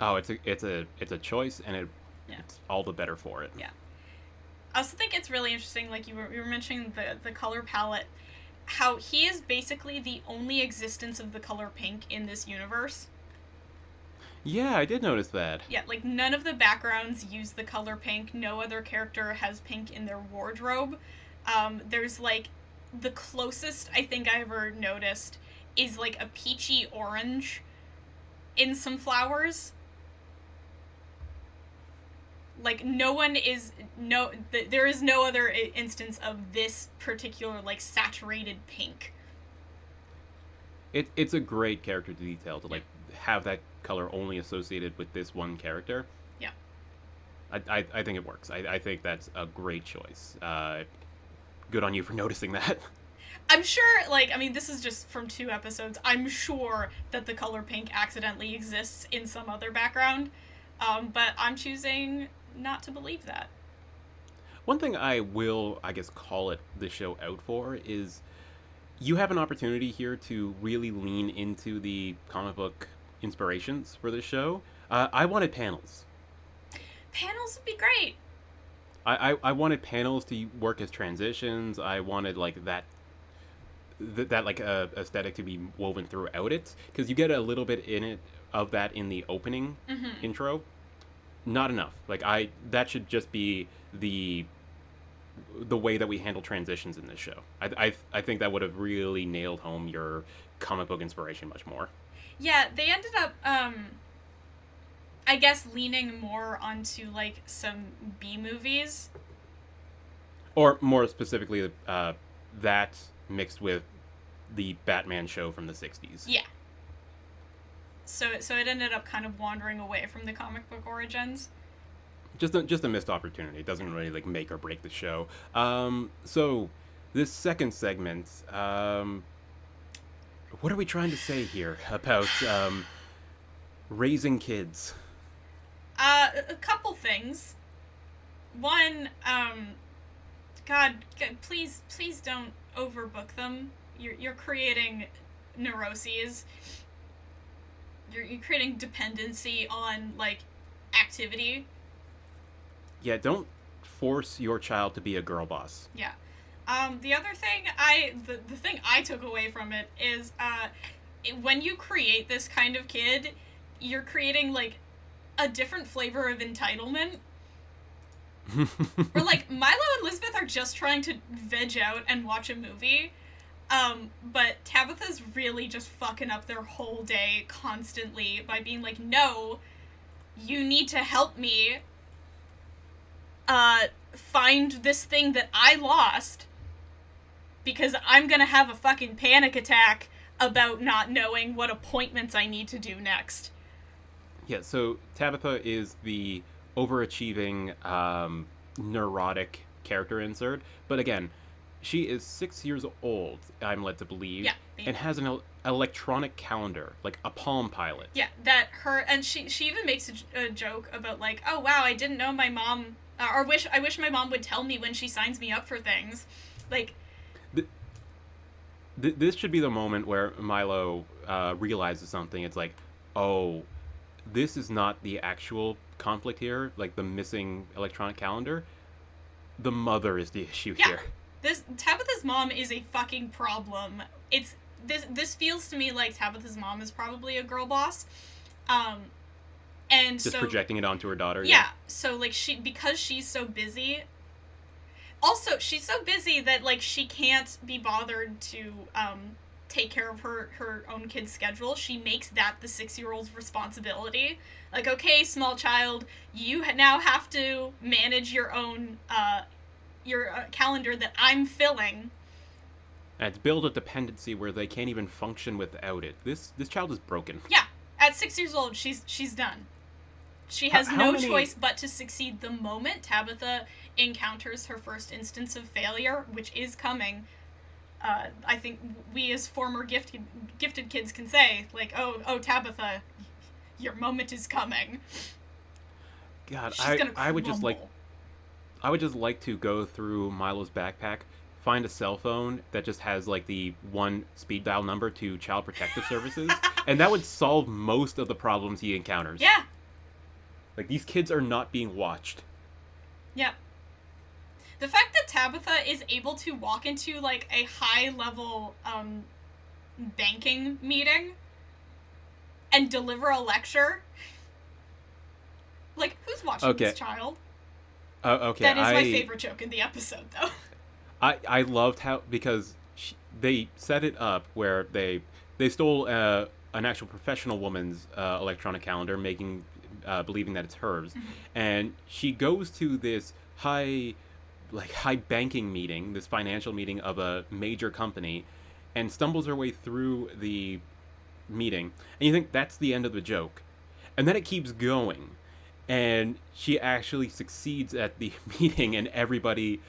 Oh, it's a it's a it's a choice, and it yeah. it's all the better for it. Yeah. I also think it's really interesting, like you were you were mentioning the, the color palette. How he is basically the only existence of the color pink in this universe. Yeah, I did notice that. Yeah, like, none of the backgrounds use the color pink. No other character has pink in their wardrobe. Um, there's, like, the closest I think I ever noticed is, like, a peachy orange in some flowers. Like, no one is, no, th- there is no other I- instance of this particular, like, saturated pink. It It's a great character detail to, like, have that color only associated with this one character. Yeah. I I, I think it works. I, I think that's a great choice. Uh, good on you for noticing that. I'm sure, like, I mean, this is just from two episodes. I'm sure that the color pink accidentally exists in some other background. Um, but I'm choosing not to believe that. One thing I will, I guess, call it the show out for is you have an opportunity here to really lean into the comic book inspirations for this show. Uh, I wanted panels. Panels would be great. I, I, I wanted panels to work as transitions. I wanted like that th- that like uh, aesthetic to be woven throughout it, because you get a little bit in it of that in the opening mm-hmm. intro. Not enough. Like, I, that should just be the the way that we handle transitions in this show. I I, I think that would have really nailed home your comic book inspiration much more. Yeah, they ended up, um, I guess, leaning more onto, like, some B-movies. Or, more specifically, uh, that mixed with the Batman show from the sixties. Yeah. So so it ended up kind of wandering away from the comic book origins. Just a, just a missed opportunity. It doesn't really, like, make or break the show. Um, so this second segment, um, what are we trying to say here about um, raising kids? Uh, a couple things. One, um, God, God, please please don't overbook them. You're you're creating neuroses. You're, you're creating dependency on, like, activity. Yeah, don't force your child to be a girl boss. Yeah. Um, the other thing I, the, the thing I took away from it is, uh, when you create this kind of kid, you're creating, like, a different flavor of entitlement. Where, like, Milo and Lisbeth are just trying to veg out and watch a movie. Um, but Tabitha's really just fucking up their whole day constantly by being like, no, you need to help me. Uh, find this thing that I lost, because I'm gonna have a fucking panic attack about not knowing what appointments I need to do next. Yeah, so Tabitha is the overachieving, um, neurotic character insert. But again, she is six years old, I'm led to believe, yeah, and has an electronic calendar, like a Palm Pilot. Yeah, that her, and she she even makes a, a joke about like, oh wow, I didn't know my mom, uh, or wish I wish my mom would tell me when she signs me up for things. Like, the, th- this should be the moment where Milo uh, realizes something. It's like, oh, this is not the actual conflict here, like the missing electronic calendar. The mother is the issue yeah. here. This Tabitha's mom is a fucking problem. It's this. This feels to me like Tabitha's mom is probably a girl boss, um, and just so, projecting it onto her daughter. Yeah, yeah. So like she because she's so busy. Also, she's so busy that like she can't be bothered to um, take care of her her own kid's schedule. She makes that the six-year-old's responsibility. Like, okay, small child, you now have to manage your own. Uh, your calendar that I'm filling. It's build a dependency where they can't even function without it. This this child is broken. Yeah. At six years old, she's she's done. She has how, how no many... choice but to succeed the moment Tabitha encounters her first instance of failure, which is coming. Uh, I think we as former gifted gifted kids can say, like, oh, oh, Tabitha, your moment is coming. God, she's I, gonna I would just like... I would just like to go through Milo's backpack, find a cell phone that just has, like, the one speed dial number to Child Protective Services, and that would solve most of the problems he encounters. Yeah. Like, these kids are not being watched. Yeah. The fact that Tabitha is able to walk into, like, a high-level, um, banking meeting and deliver a lecture. Like, who's watching okay. this child? Uh, okay, that is I, my favorite joke in the episode, though. I, I loved how, because she, they set it up where they they stole uh, an actual professional woman's uh, electronic calendar, making uh, believing that it's hers, mm-hmm. and she goes to this high like high banking meeting, this financial meeting of a major company, and stumbles her way through the meeting, and you think that's the end of the joke, and then it keeps going. And she actually succeeds at the meeting, and everybody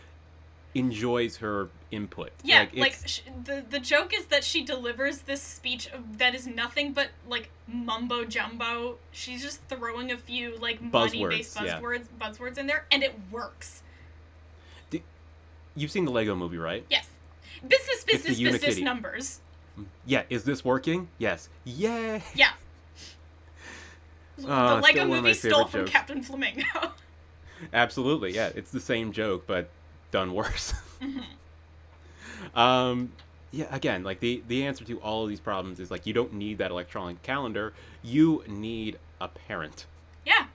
enjoys her input. Yeah, like, like sh- the the joke is that she delivers this speech that is nothing but like mumbo jumbo. She's just throwing a few like money-based buzzwords, yeah. buzzwords in there, and it works. Did, you've seen the Lego Movie, right? Yes. Business, business, business numbers. Yeah. Is this working? Yes. Yay. Yeah. Uh, the Lego Movie stole from jokes. Captain Flamingo. Absolutely, yeah. It's the same joke, but done worse. mm-hmm. Um, yeah, again, like, the, the answer to all of these problems is, like, you don't need that electronic calendar. You need a parent. Yeah.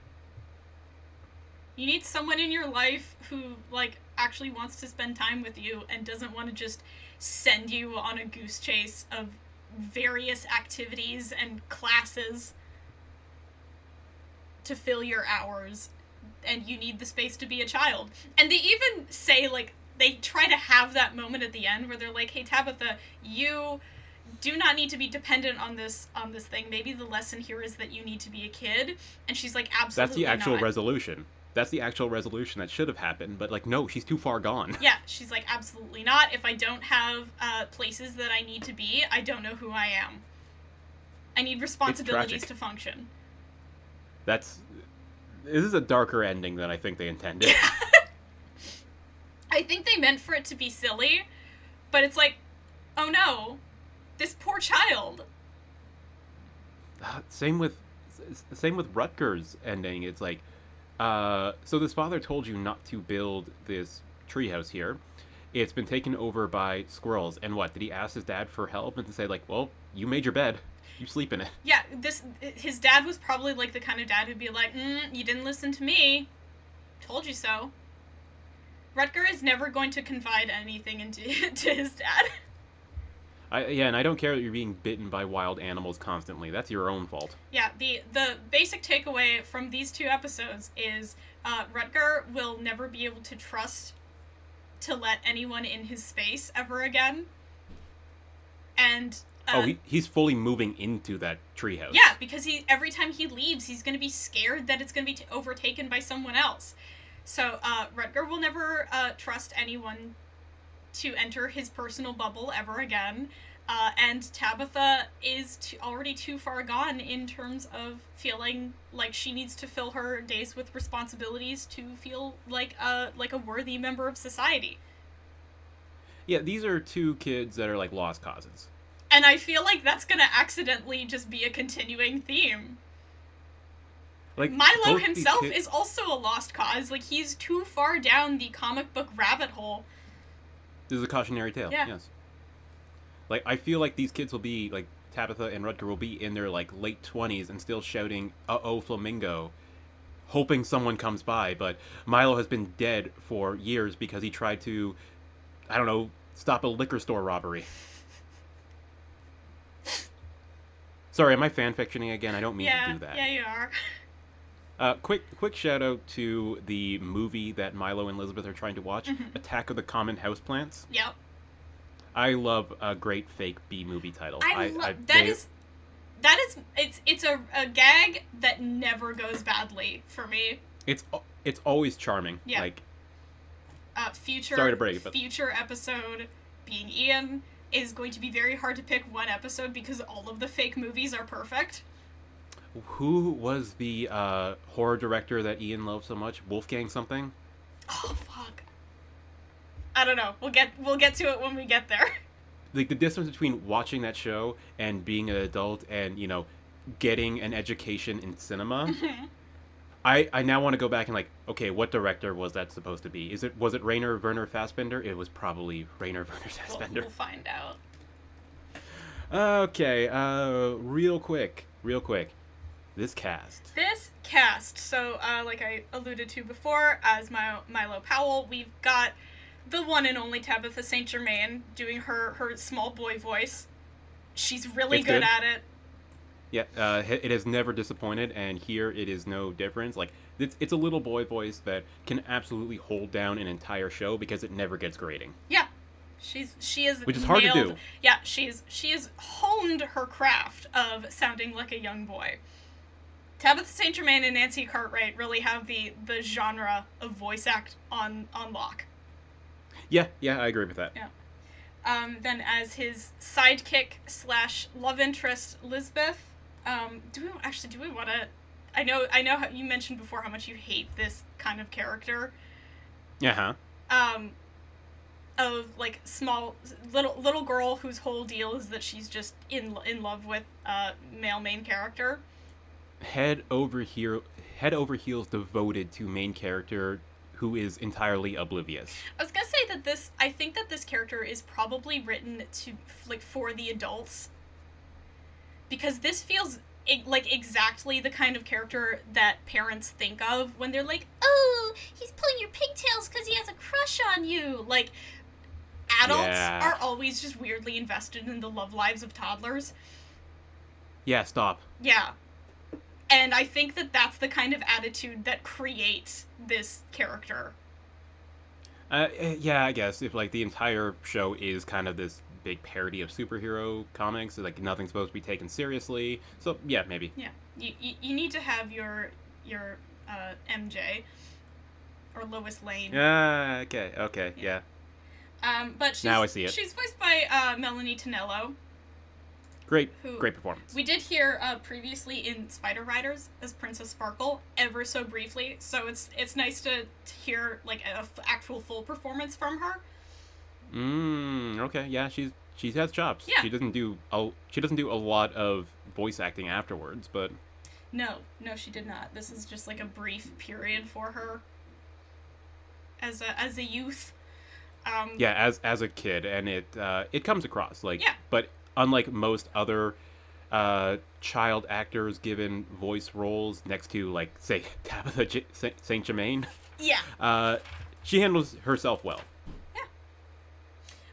You need someone in your life who, like, actually wants to spend time with you and doesn't want to just send you on a goose chase of various activities and classes to fill your hours, and you need the space to be a child. And they even say, like, they try to have that moment at the end where they're like, hey, Tabitha, you do not need to be dependent on this on this thing. Maybe the lesson here is that you need to be a kid. And she's like, absolutely not. That's the actual not. resolution. That's the actual resolution that should have happened, but, like, no, she's too far gone. Yeah, she's like, absolutely not. If I don't have uh, places that I need to be, I don't know who I am. I need responsibilities to function. That's, this is a darker ending than I think they intended. I think they meant for it to be silly, but it's like, oh no, this poor child. Uh, same with, same with Rutger's ending. It's like, uh, so this father told you not to build this treehouse here. It's been taken over by squirrels. And what, did he ask his dad for help and to say like, well, you made your bed. You sleep in it. Yeah, this his dad was probably like the kind of dad who'd be like, mm, you didn't listen to me. Told you so. Rutger is never going to confide anything into to his dad. I, yeah, and I don't care that you're being bitten by wild animals constantly. That's your own fault. Yeah, the the basic takeaway from these two episodes is uh, Rutger will never be able to trust to let anyone in his space ever again. And uh, oh, he, he's fully moving into that treehouse. Yeah, because he every time he leaves, he's going to be scared that it's going to be t- overtaken by someone else. So uh, Rutger will never uh, trust anyone to enter his personal bubble ever again, uh, and Tabitha is too, already too far gone in terms of feeling like she needs to fill her days with responsibilities to feel like a like a worthy member of society. Yeah, these are two kids that are like lost causes, and I feel like that's gonna accidentally just be a continuing theme. Like, Milo himself kids- is also a lost cause. Like, he's too far down the comic book rabbit hole. This is a cautionary tale, yeah. Yes. Like, I feel like these kids will be, like, Tabitha and Rutger will be in their, like, late twenties and still shouting, uh-oh, Flamingo, hoping someone comes by, but Milo has been dead for years because he tried to, I don't know, stop a liquor store robbery. Sorry, am I fanfictioning again? I don't mean yeah, to do that. Yeah, you are. Uh, quick quick shout out to the movie that Milo and Lisbeth are trying to watch, mm-hmm. Attack of the Common Houseplants. Yep. I love a great fake B movie title. I, I love that is that is it's it's a, a gag that never goes badly for me. It's it's always charming. Yeah. Like uh, future sorry to break it, but future episode being Ian is going to be very hard to pick one episode because all of the fake movies are perfect. Who was the uh, horror director that Ian loved so much? Wolfgang something? Oh fuck! I don't know. We'll get we'll get to it when we get there. Like the distance between watching that show and being an adult, and you know, getting an education in cinema. Mm-hmm. I I now want to go back and like, okay, what director was that supposed to be? Is it was it Rainer Werner Fassbinder? It was probably Rainer Werner Fassbinder. We'll, we'll find out. Okay. Uh, real quick. Real quick. This cast. This cast. So, uh, like I alluded to before, as Milo, Milo Powell, we've got the one and only Tabitha Saint Germain doing her, her small boy voice. She's really good, good at it. Yeah, uh, it has never disappointed, and here it is no difference. Like, it's, it's a little boy voice that can absolutely hold down an entire show because it never gets grating. Yeah. She's she is Which is nailed, hard to do. Yeah, she's she has honed her craft of sounding like a young boy. Tabitha Saint Germain and Nancy Cartwright really have the, the genre of voice act on, on lock. Yeah, yeah, I agree with that. Yeah. Um, then as his sidekick slash love interest, Lisbeth. Um, do we actually do we want to? I know I know how, you mentioned before how much you hate this kind of character. Uh huh. Um, of like small little little girl whose whole deal is that she's just in in love with a male main character. Head over heel, head over heels devoted to main character who is entirely oblivious. I was gonna say that this, I think that this character is probably written to, like, for the adults. Because this feels, like, exactly the kind of character that parents think of when they're like, oh, he's pulling your pigtails because he has a crush on you. Like, adults yeah. are always just weirdly invested in the love lives of toddlers. Yeah, stop. Yeah. And I think that that's the kind of attitude that creates this character. Uh, yeah, I guess. If, like, the entire show is kind of this big parody of superhero comics, like, nothing's supposed to be taken seriously. So, yeah, maybe. Yeah. You you, you need to have your your uh, M J or Lois Lane. Ah, uh, okay, okay, yeah. yeah. Um, but she's, now I see it. She's voiced by uh, Melanie Tonello. Great, who, great performance. We did hear uh, previously in Spider Riders as Princess Sparkle, ever so briefly, so it's it's nice to, to hear like an f- actual full performance from her. Mm, okay, yeah, she's she has chops. Yeah. She doesn't do a, she doesn't do a lot of voice acting afterwards, but no, no, she did not. This is just like a brief period for her as a as a youth. Um, yeah, as as a kid, and it uh, it comes across like yeah. but. Unlike most other uh, child actors given voice roles next to, like, say, Tabitha G- Saint Germain. Yeah. Uh, she handles herself well. Yeah.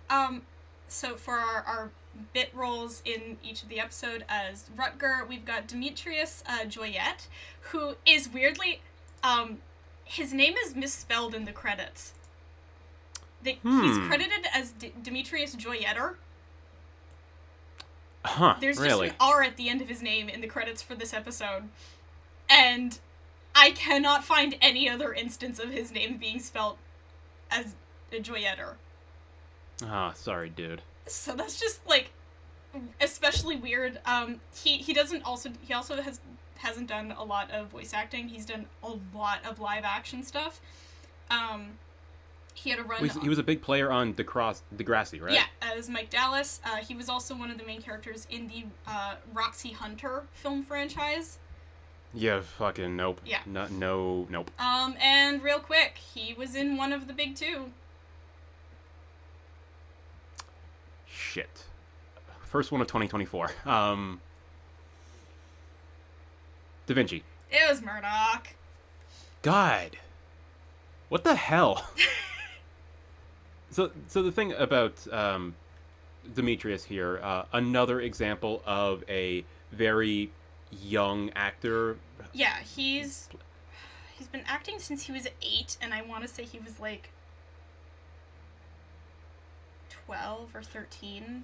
Um, so for our, our bit roles in each of the episode as Rutger. We've got Demetrius uh, Joyette, who is weirdly, um, his name is misspelled in the credits. They, hmm. He's credited as D- Demetrius Joyetter. Huh, There's really? just an R at the end of his name in the credits for this episode. And I cannot find any other instance of his name being spelled as a Joyetter. Ah, oh, sorry, dude. So that's just, like, especially weird. Um, he, he doesn't also, he also has, hasn't done a lot of voice acting. He's done a lot of live action stuff. Um, he had a run. He was, on, he was a big player on DeGrasse, Degrassi, right? Yeah, as Mike Dallas. Uh, he was also one of the main characters in the, uh, Roxy Hunter film franchise. Yeah, fucking nope. Yeah. No, no, nope. Um, and real quick, he was in one of the big two. Shit. First one of twenty twenty-four. Um, Da Vinci. It was Murdoch. God. What the hell? so so the thing about um, Demetrius here, uh, another example of a very young actor. Yeah, he's he's been acting since he was eight, and I want to say he was like twelve or thirteen.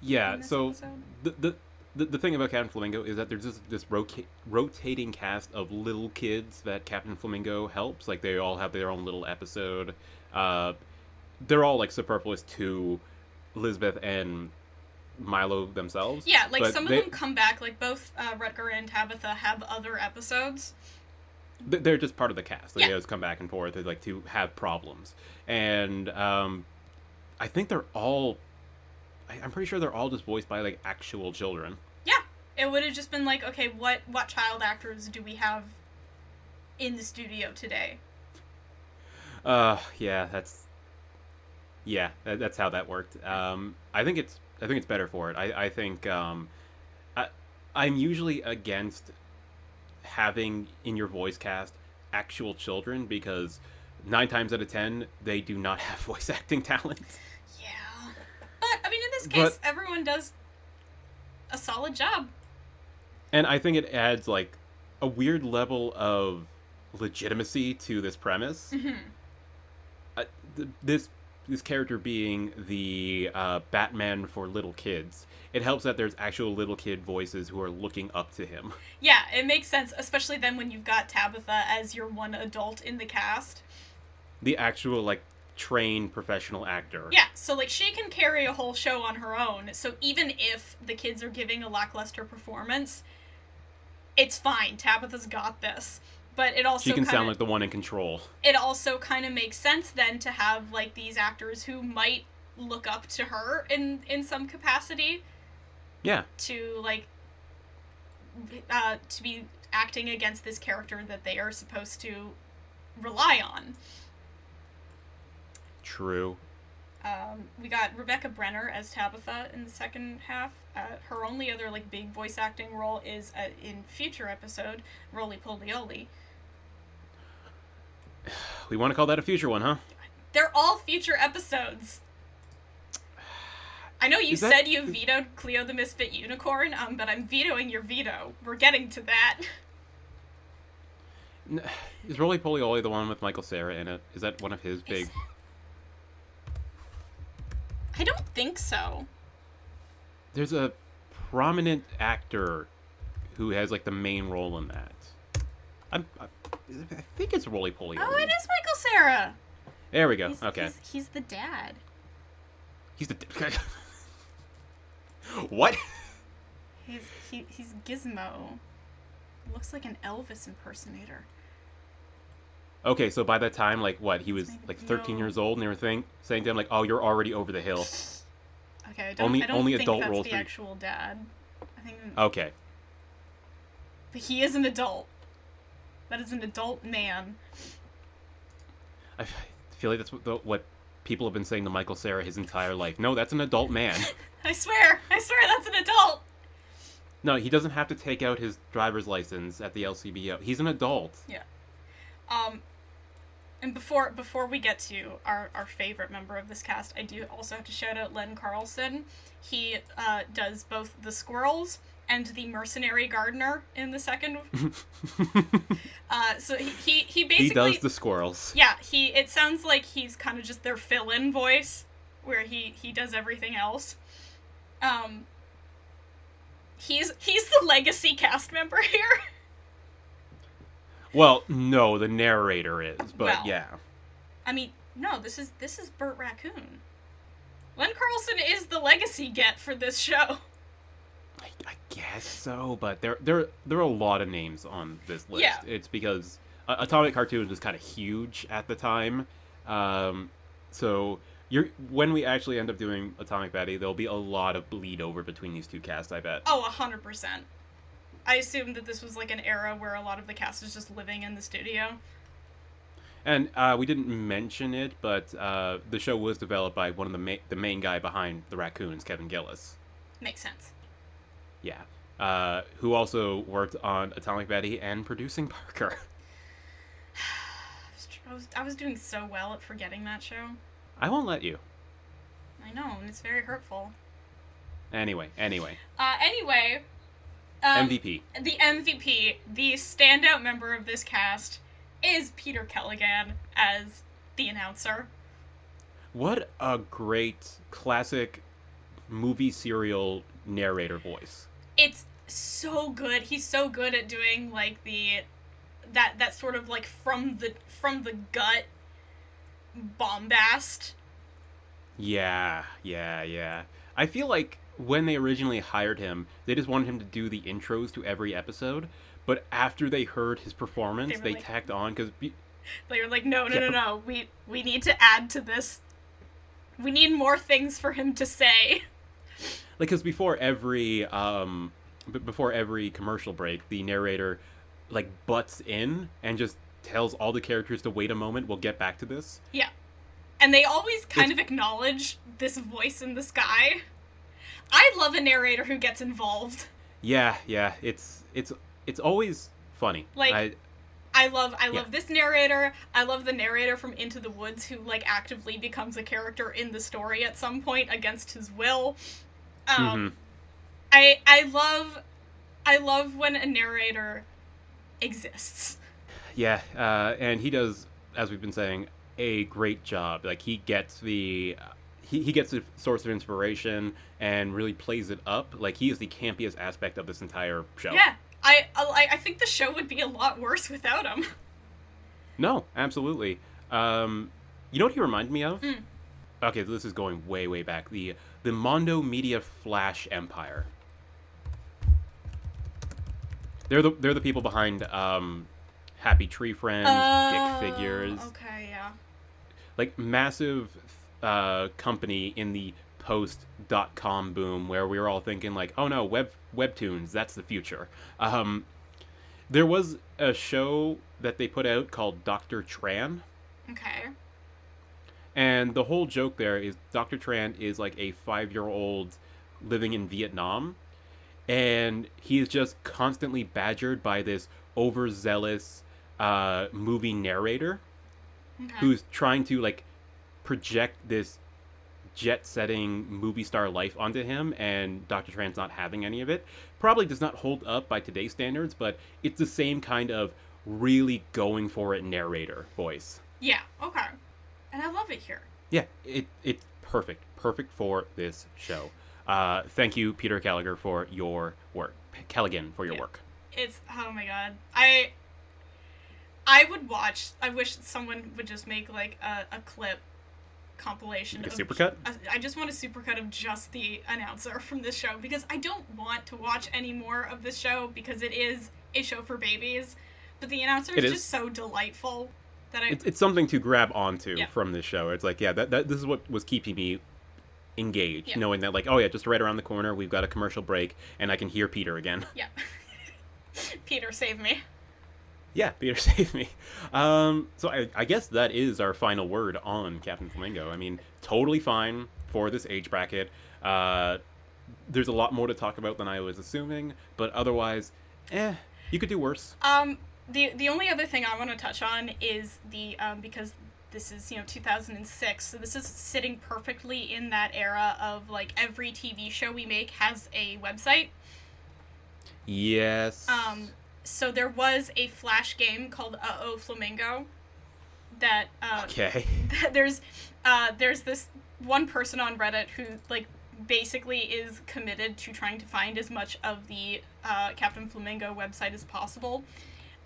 Yeah, so the, the the the thing about Captain Flamingo is that there's this, this roca- rotating cast of little kids that Captain Flamingo helps. Like, they all have their own little episode. Uh, they're all, like, superfluous to Lisbeth and Milo themselves. Yeah, like, some of they, them come back. Like, both uh, Rutger and Tabitha have other episodes. They're just part of the cast. They yeah. always come back and forth. They like to have problems. And, um... I think they're all, I'm pretty sure they're all just voiced by, like, actual children. Yeah. It would have just been like, okay, what, what child actors do we have in the studio today? Uh, yeah, that's, yeah, that, that's how that worked. Um, I think it's, I think it's better for it. I, I think, um, I, I'm usually against having in your voice cast actual children because nine times out of ten, they do not have voice acting talent. Yeah. But, I mean, in this case, but, everyone does a solid job. And I think it adds, like, a weird level of legitimacy to this premise. Mm-hmm. Uh, th- this this character being the uh, Batman for little kids, it helps that there's actual little kid voices who are looking up to him. Yeah, it makes sense, especially then when you've got Tabitha as your one adult in the cast. The actual, like, trained professional actor. Yeah, so, like, she can carry a whole show on her own, so even if the kids are giving a lackluster performance, it's fine. Tabitha's got this. But it also She can kinda, sound like the one in control. It also kind of makes sense, then, to have, like, these actors who might look up to her in, in some capacity. Yeah. To, like, uh, to be acting against this character that they are supposed to rely on. True. Um, we got Rebecca Brenner as Tabitha in the second half. Uh, her only other, like, big voice acting role is uh, in future episode, Roly Poly Oly. We want to call that a future one, huh? They're all future episodes. I know you is said that... you vetoed Cleo the Misfit Unicorn, um, but I'm vetoing your veto. We're getting to that. Is Roly Poly Oly the one with Michael Cera in it? Is that one of his big... I don't think so. There's a prominent actor who has, like, the main role in that. I'm, I, I think it's Roly Poly Oly. Oh, it is Michael Cera. There we go. He's, okay. He's, he's the dad. He's the dad. What? He's he, he's Gizmo. Looks like an Elvis impersonator. Okay, so by that time, like, what, he was, like, thirteen no. years old, and they were think, saying to him, like, oh, you're already over the hill. Okay, I don't, only, I don't only think adult that's the three. actual dad. I think... Okay. But he is an adult. That is an adult man. I feel like that's what, what people have been saying to Michael Cera his entire life. No, that's an adult man. I swear, I swear that's an adult! No, he doesn't have to take out his driver's license at the L C B O. He's an adult. Yeah. Um... And before before we get to our, our favorite member of this cast, I do also have to shout out Len Carlson. He uh, does both the squirrels and the mercenary gardener in the second. uh, so he, he, he basically... He does the squirrels. Yeah, he. It sounds like he's kind of just their fill-in voice, where he, he does everything else. Um, he's he's the legacy cast member here. Well, no, the narrator is, but well, yeah. I mean, no, this is this is Bert Raccoon. Len Carlson is the legacy get for this show. I, I guess so, but there there there are a lot of names on this list. Yeah. It's because uh, Atomic Cartoons was kind of huge at the time, um, so you're when we actually end up doing Atomic Betty, there'll be a lot of bleed over between these two casts, I bet. Oh, a hundred percent. I assume that this was like an era where a lot of the cast is just living in the studio. And uh, we didn't mention it, but uh, the show was developed by one of the ma- the main guy behind the Raccoons, Kevin Gillis. Makes sense. Yeah. Uh, who also worked on Atomic Betty and producing Parker. I, was, I, was, I was doing so well at forgetting that show. I won't let you. I know, and it's very hurtful. Anyway, anyway. Uh, anyway... Um, M V P. The M V P, the standout member of this cast, is Peter Keleghan as the announcer. What a great classic movie serial narrator voice. It's so good. He's so good at doing like the that that sort of like from the from the gut bombast. Yeah, yeah, yeah. I feel like when they originally hired him, they just wanted him to do the intros to every episode, but after they heard his performance, they, they like, tacked on, because... Be- they were like, no, no, yeah. no, no, we we need to add to this. We need more things for him to say. Like, because before every, um, b- before every commercial break, the narrator, like, butts in and just tells all the characters to wait a moment, we'll get back to this. Yeah. And they always kind it's- of acknowledge this voice in the sky. I love a narrator who gets involved. Yeah, yeah, it's it's it's always funny. Like, I, I love I yeah. love this narrator. I love the narrator from Into the Woods who like actively becomes a character in the story at some point against his will. Um, mm-hmm. I I love I love when a narrator exists. Yeah, uh, and he does, as we've been saying, a great job. Like he gets the. He he gets a source of inspiration and really plays it up. Like, he is the campiest aspect of this entire show. Yeah, I, I, I think the show would be a lot worse without him. No, absolutely. Um, you know what he reminded me of? Mm. Okay, this is going way, way back. The, the Mondo Media Flash Empire. They're the they're the people behind um, Happy Tree Friends, uh, Dick Figures. Okay, yeah. Like, massive... Uh, company in the post dot com boom where we were all thinking like, oh no, web webtoons, that's the future. Um, there was a show that they put out called Doctor Tran. Okay. And the whole joke there is Doctor Tran is like a five-year-old living in Vietnam, and he is just constantly badgered by this overzealous uh, movie narrator okay. who's trying to like project this jet-setting movie star life onto him, and Doctor Tran's not having any of it. Probably does not hold up by today's standards, but it's the same kind of really going for it narrator voice. Yeah, okay. And I love it here. Yeah, it it's perfect. Perfect for this show. Uh, thank you, Peter Keleghan, for your work. Keleghan, for your yeah. work. It's, oh my god. I I would watch, I wish someone would just make like a, a clip compilation like a of, supercut? I just want a supercut of just the announcer from this show, because I don't want to watch any more of this show, because it is a show for babies, but the announcer is, is just so delightful that I... It's, it's something to grab onto yeah. from this show. It's like, yeah, that, that this is what was keeping me engaged, yeah. knowing that, like, oh yeah, just right around the corner, we've got a commercial break, and I can hear Peter again. Yeah. Peter, save me. Yeah, Peter, save me. Um, so I, I guess that is our final word on Captain Flamingo. I mean, totally fine for this age bracket. Uh, there's a lot more to talk about than I was assuming, but otherwise, eh, you could do worse. Um, the the only other thing I want to touch on is the um, because this is, you know, two thousand six, so this is sitting perfectly in that era of, like, every T V show we make has a website. Yes. Um. So there was a Flash game called Uh Oh Flamingo. That uh, okay. That there's uh there's this one person on Reddit who, like, basically is committed to trying to find as much of the uh, Captain Flamingo website as possible.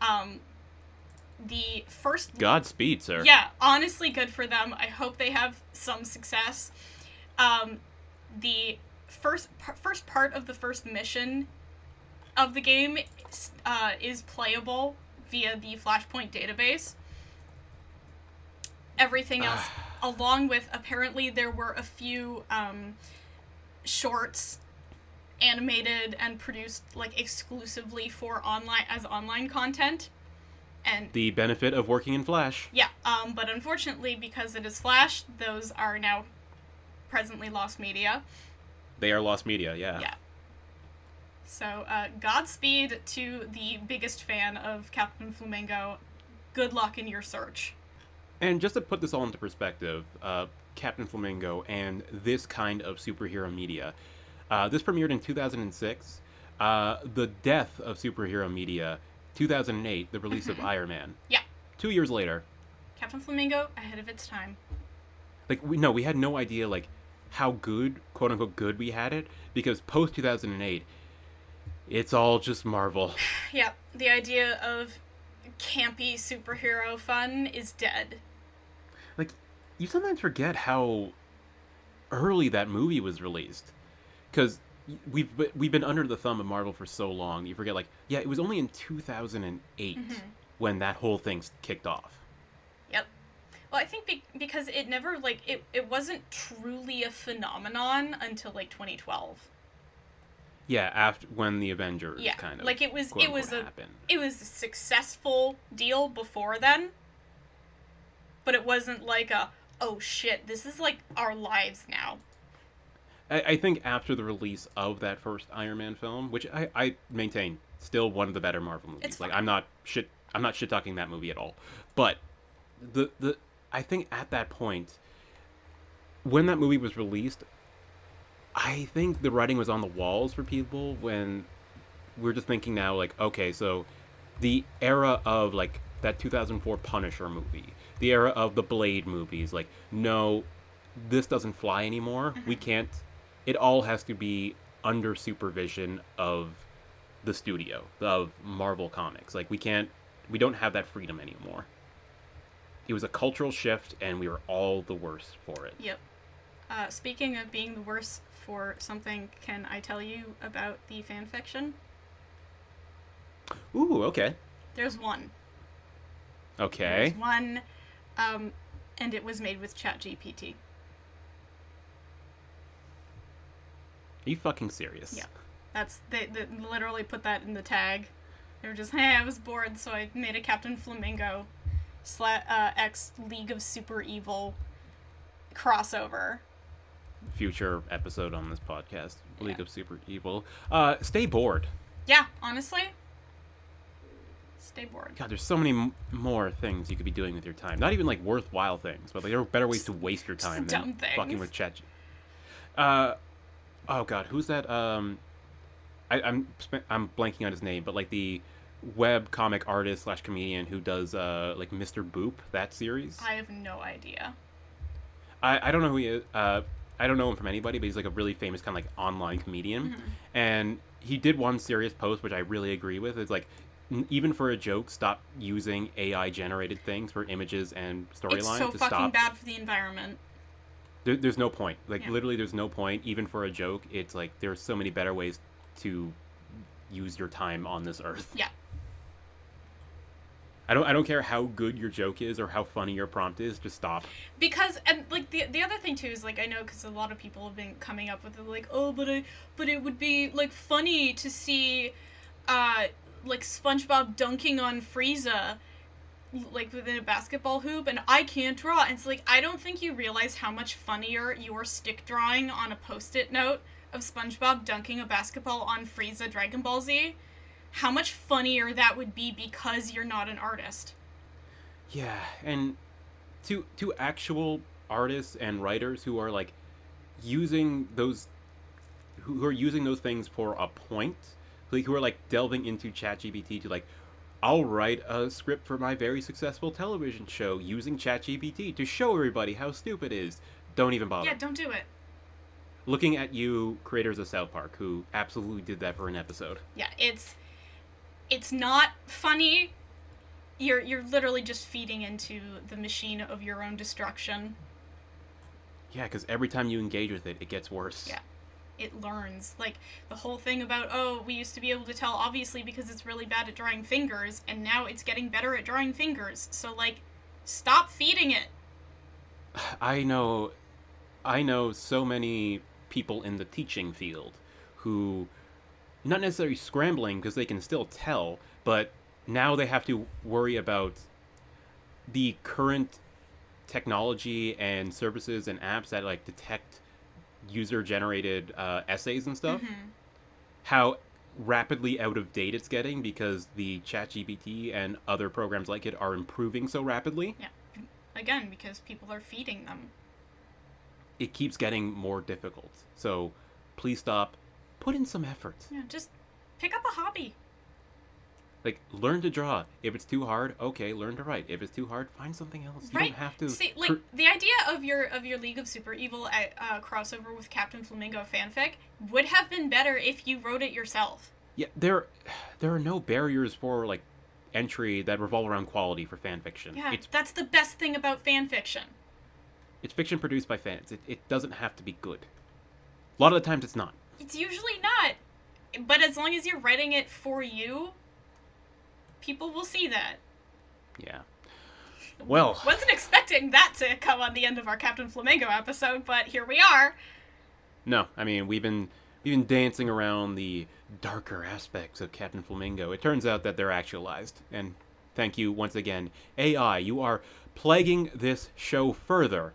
Um, the first... Godspeed, sir. Yeah, honestly, good for them. I hope they have some success. Um, the first p- first part of the first mission of the game uh, is playable via the Flashpoint database. Everything else, along with, apparently, there were a few... Um, shorts animated and produced, like, exclusively for online as online content, and the benefit of working in Flash. Yeah. Um but unfortunately, because it is Flash, those are now presently lost media. They are lost media. Yeah. Yeah. So uh Godspeed to the biggest fan of Captain Flamingo. Good luck in your search. And just to put this all into perspective, uh Captain Flamingo and this kind of superhero media. Uh, this premiered in two thousand six. Uh, the death of superhero media, two thousand eight, the release of Iron Man. Yeah. Two years later. Captain Flamingo, ahead of its time. Like, we, no, we had no idea, like, how good, quote-unquote good, we had it, because post-two thousand eight, it's all just Marvel. Yeah, the idea of campy superhero fun is dead. Like, you sometimes forget how early that movie was released, because we've we've been under the thumb of Marvel for so long. You forget, like, yeah, it was only in two thousand eight mm-hmm. when that whole thing kicked off. Yep. Well, I think be- because it never, like, it it wasn't truly a phenomenon until, like, twenty twelve. Yeah, after when the Avengers yeah. kind of like it was it was a happened. It was a successful deal before then, but it wasn't like a, oh shit, this is, like, our lives now. I, I think after the release of that first Iron Man film, which I, I maintain still one of the better Marvel movies. It's like, I'm not shit I'm not shit talking that movie at all. But the the I think at that point, when that movie was released, I think the writing was on the walls for people, when we're just thinking now, like, okay, so the era of, like, that two thousand four Punisher movie, the era of the Blade movies, like, no, this doesn't fly anymore. Mm-hmm. We can't. It all has to be under supervision of the studio, of Marvel Comics. Like, we can't, we don't have that freedom anymore. It was a cultural shift, and we were all the worse for it. Yep. Uh, speaking of being the worse for something, can I tell you about the fan fiction? Ooh, okay. There's one. Okay. There's one. Um, and it was made with ChatGPT. Are you fucking serious? Yeah. That's, they, they literally put that in the tag. They were just, hey, I was bored, so I made a Captain Flamingo sla- uh, X League of Super Evil crossover. Future episode on this podcast, League yeah. of Super Evil. Uh, stay bored. Yeah, honestly. Stay bored. God, there's so many m- more things you could be doing with your time. Not even, like, worthwhile things, but, like, there are better ways to waste your time just than dumb fucking with chat. Uh, oh God, who's that? Um, I, I'm sp- I'm blanking on his name, but, like, the web comic artist slash comedian who does uh like Mister Boop, that series. I have no idea. I, I don't know who he is. Uh, I don't know him from anybody, but he's, like, a really famous kind of, like, online comedian, mm-hmm. and he did one serious post which I really agree with. It's like, even for a joke, stop using A I-generated things for images and storylines. It's so to fucking stop. Bad for the environment. There, there's no point. Like, yeah. Literally, there's no point. Even for a joke, it's like, there's so many better ways to use your time on this earth. Yeah. I don't. I don't care how good your joke is or how funny your prompt is. Just stop. Because, and, like, the the other thing too is, like, I know, because a lot of people have been coming up with it, like, oh, but I, but it would be, like, funny to see, uh. like, SpongeBob dunking on Frieza, like, within a basketball hoop, and I can't draw. And it's like, I don't think you realize how much funnier your stick drawing on a Post-it note of SpongeBob dunking a basketball on Frieza Dragon Ball Z how much funnier that would be because you're not an artist. Yeah, and to to actual artists and writers who are like using those who are using those things for a point, like who are like delving into ChatGPT to like, I'll write a script for my very successful television show using ChatGPT to show everybody how stupid it is. Don't even bother. Yeah, don't do it. Looking at you, creators of South Park, who absolutely did that for an episode. Yeah, it's it's not funny. You're you're literally just feeding into the machine of your own destruction. Yeah, because every time you engage with it, it gets worse. Yeah. It learns. Like, the whole thing about, oh, we used to be able to tell, obviously, because it's really bad at drawing fingers, and now it's getting better at drawing fingers. So, like, stop feeding it. I know, I know so many people in the teaching field who, not necessarily scrambling, because they can still tell, but now they have to worry about the current technology and services and apps that, like, detect user-generated uh, essays and stuff, mm-hmm. how rapidly out of date it's getting because the ChatGPT and other programs like it are improving so rapidly. Yeah. Again, because people are feeding them. It keeps getting more difficult. So please stop. Put in some effort. Yeah, just pick up a hobby. Like, learn to draw. If it's too hard, okay, learn to write. If it's too hard, find something else. Right. You don't have to... See, like, cr- the idea of your of your League of Super Evil at, uh, crossover with Captain Flamingo fanfic would have been better if you wrote it yourself. Yeah, there, there are no barriers for, like, entry that revolve around quality for fanfiction. Yeah, it's, that's the best thing about fanfiction. It's fiction produced by fans. It, it doesn't have to be good. A lot of the times it's not. It's usually not. But as long as you're writing it for you... people will see that. Yeah. Well. Wasn't expecting that to come on the end of our Captain Flamingo episode, but here we are. No, I mean, we've been we've been dancing around the darker aspects of Captain Flamingo. It turns out that they're actualized. And thank you once again, A I. You are plaguing this show further.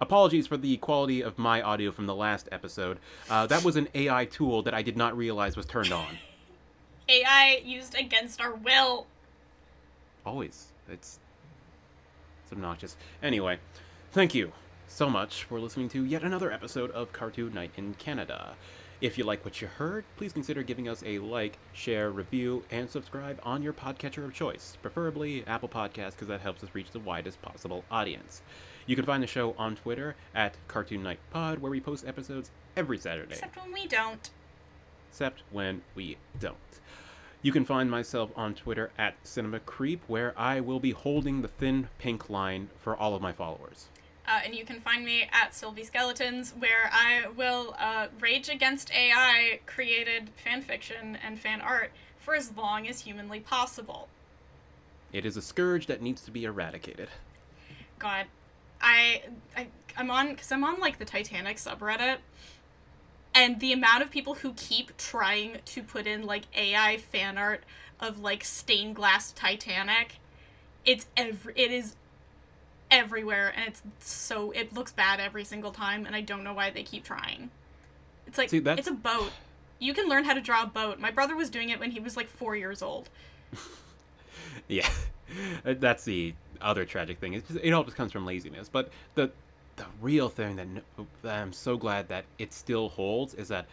Apologies for the quality of my audio from the last episode. Uh, that was an A I tool that I did not realize was turned on. A I used against our will. Always. It's, it's obnoxious. Anyway, thank you so much for listening to yet another episode of Cartoon Night in Canada. If you like what you heard, please consider giving us a like, share, review, and subscribe on your podcatcher of choice, preferably Apple Podcasts, because that helps us reach the widest possible audience. You can find the show on Twitter at Cartoon Night Pod, where we post episodes every Saturday. Except when we don't. Except when we don't. You can find myself on Twitter at CinemaCreep, where I will be holding the thin pink line for all of my followers. Uh, and you can find me at Sylvie Skeletons, where I will uh, rage against A I-created fanfiction and fan art for as long as humanly possible. It is a scourge that needs to be eradicated. God, I, I I'm on because I'm on like the Titanic subreddit. And the amount of people who keep trying to put in, like, A I fan art of, like, stained glass Titanic, it's every, it is everywhere, and it's so, it looks bad every single time, and I don't know why they keep trying. It's like, See, it's a boat. You can learn how to draw a boat. My brother was doing it when he was, like, four years old. Yeah. That's the other tragic thing. It's just, it all just comes from laziness, but the... The real thing that, no, that I'm so glad that it still holds is that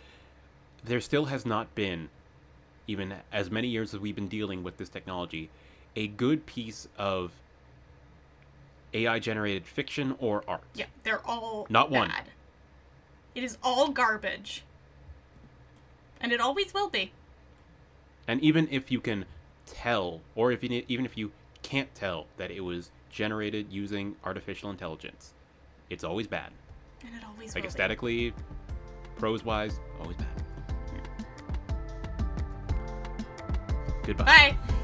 there still has not been, even as many years as we've been dealing with this technology, a good piece of A I-generated fiction or art. Yeah, they're all not bad. One. It is all garbage. And it always will be. And even if you can tell, or if you, even if you can't tell that it was generated using artificial intelligence... it's always bad. And it always Like, aesthetically, prose-wise, always bad. Yeah. Goodbye. Bye.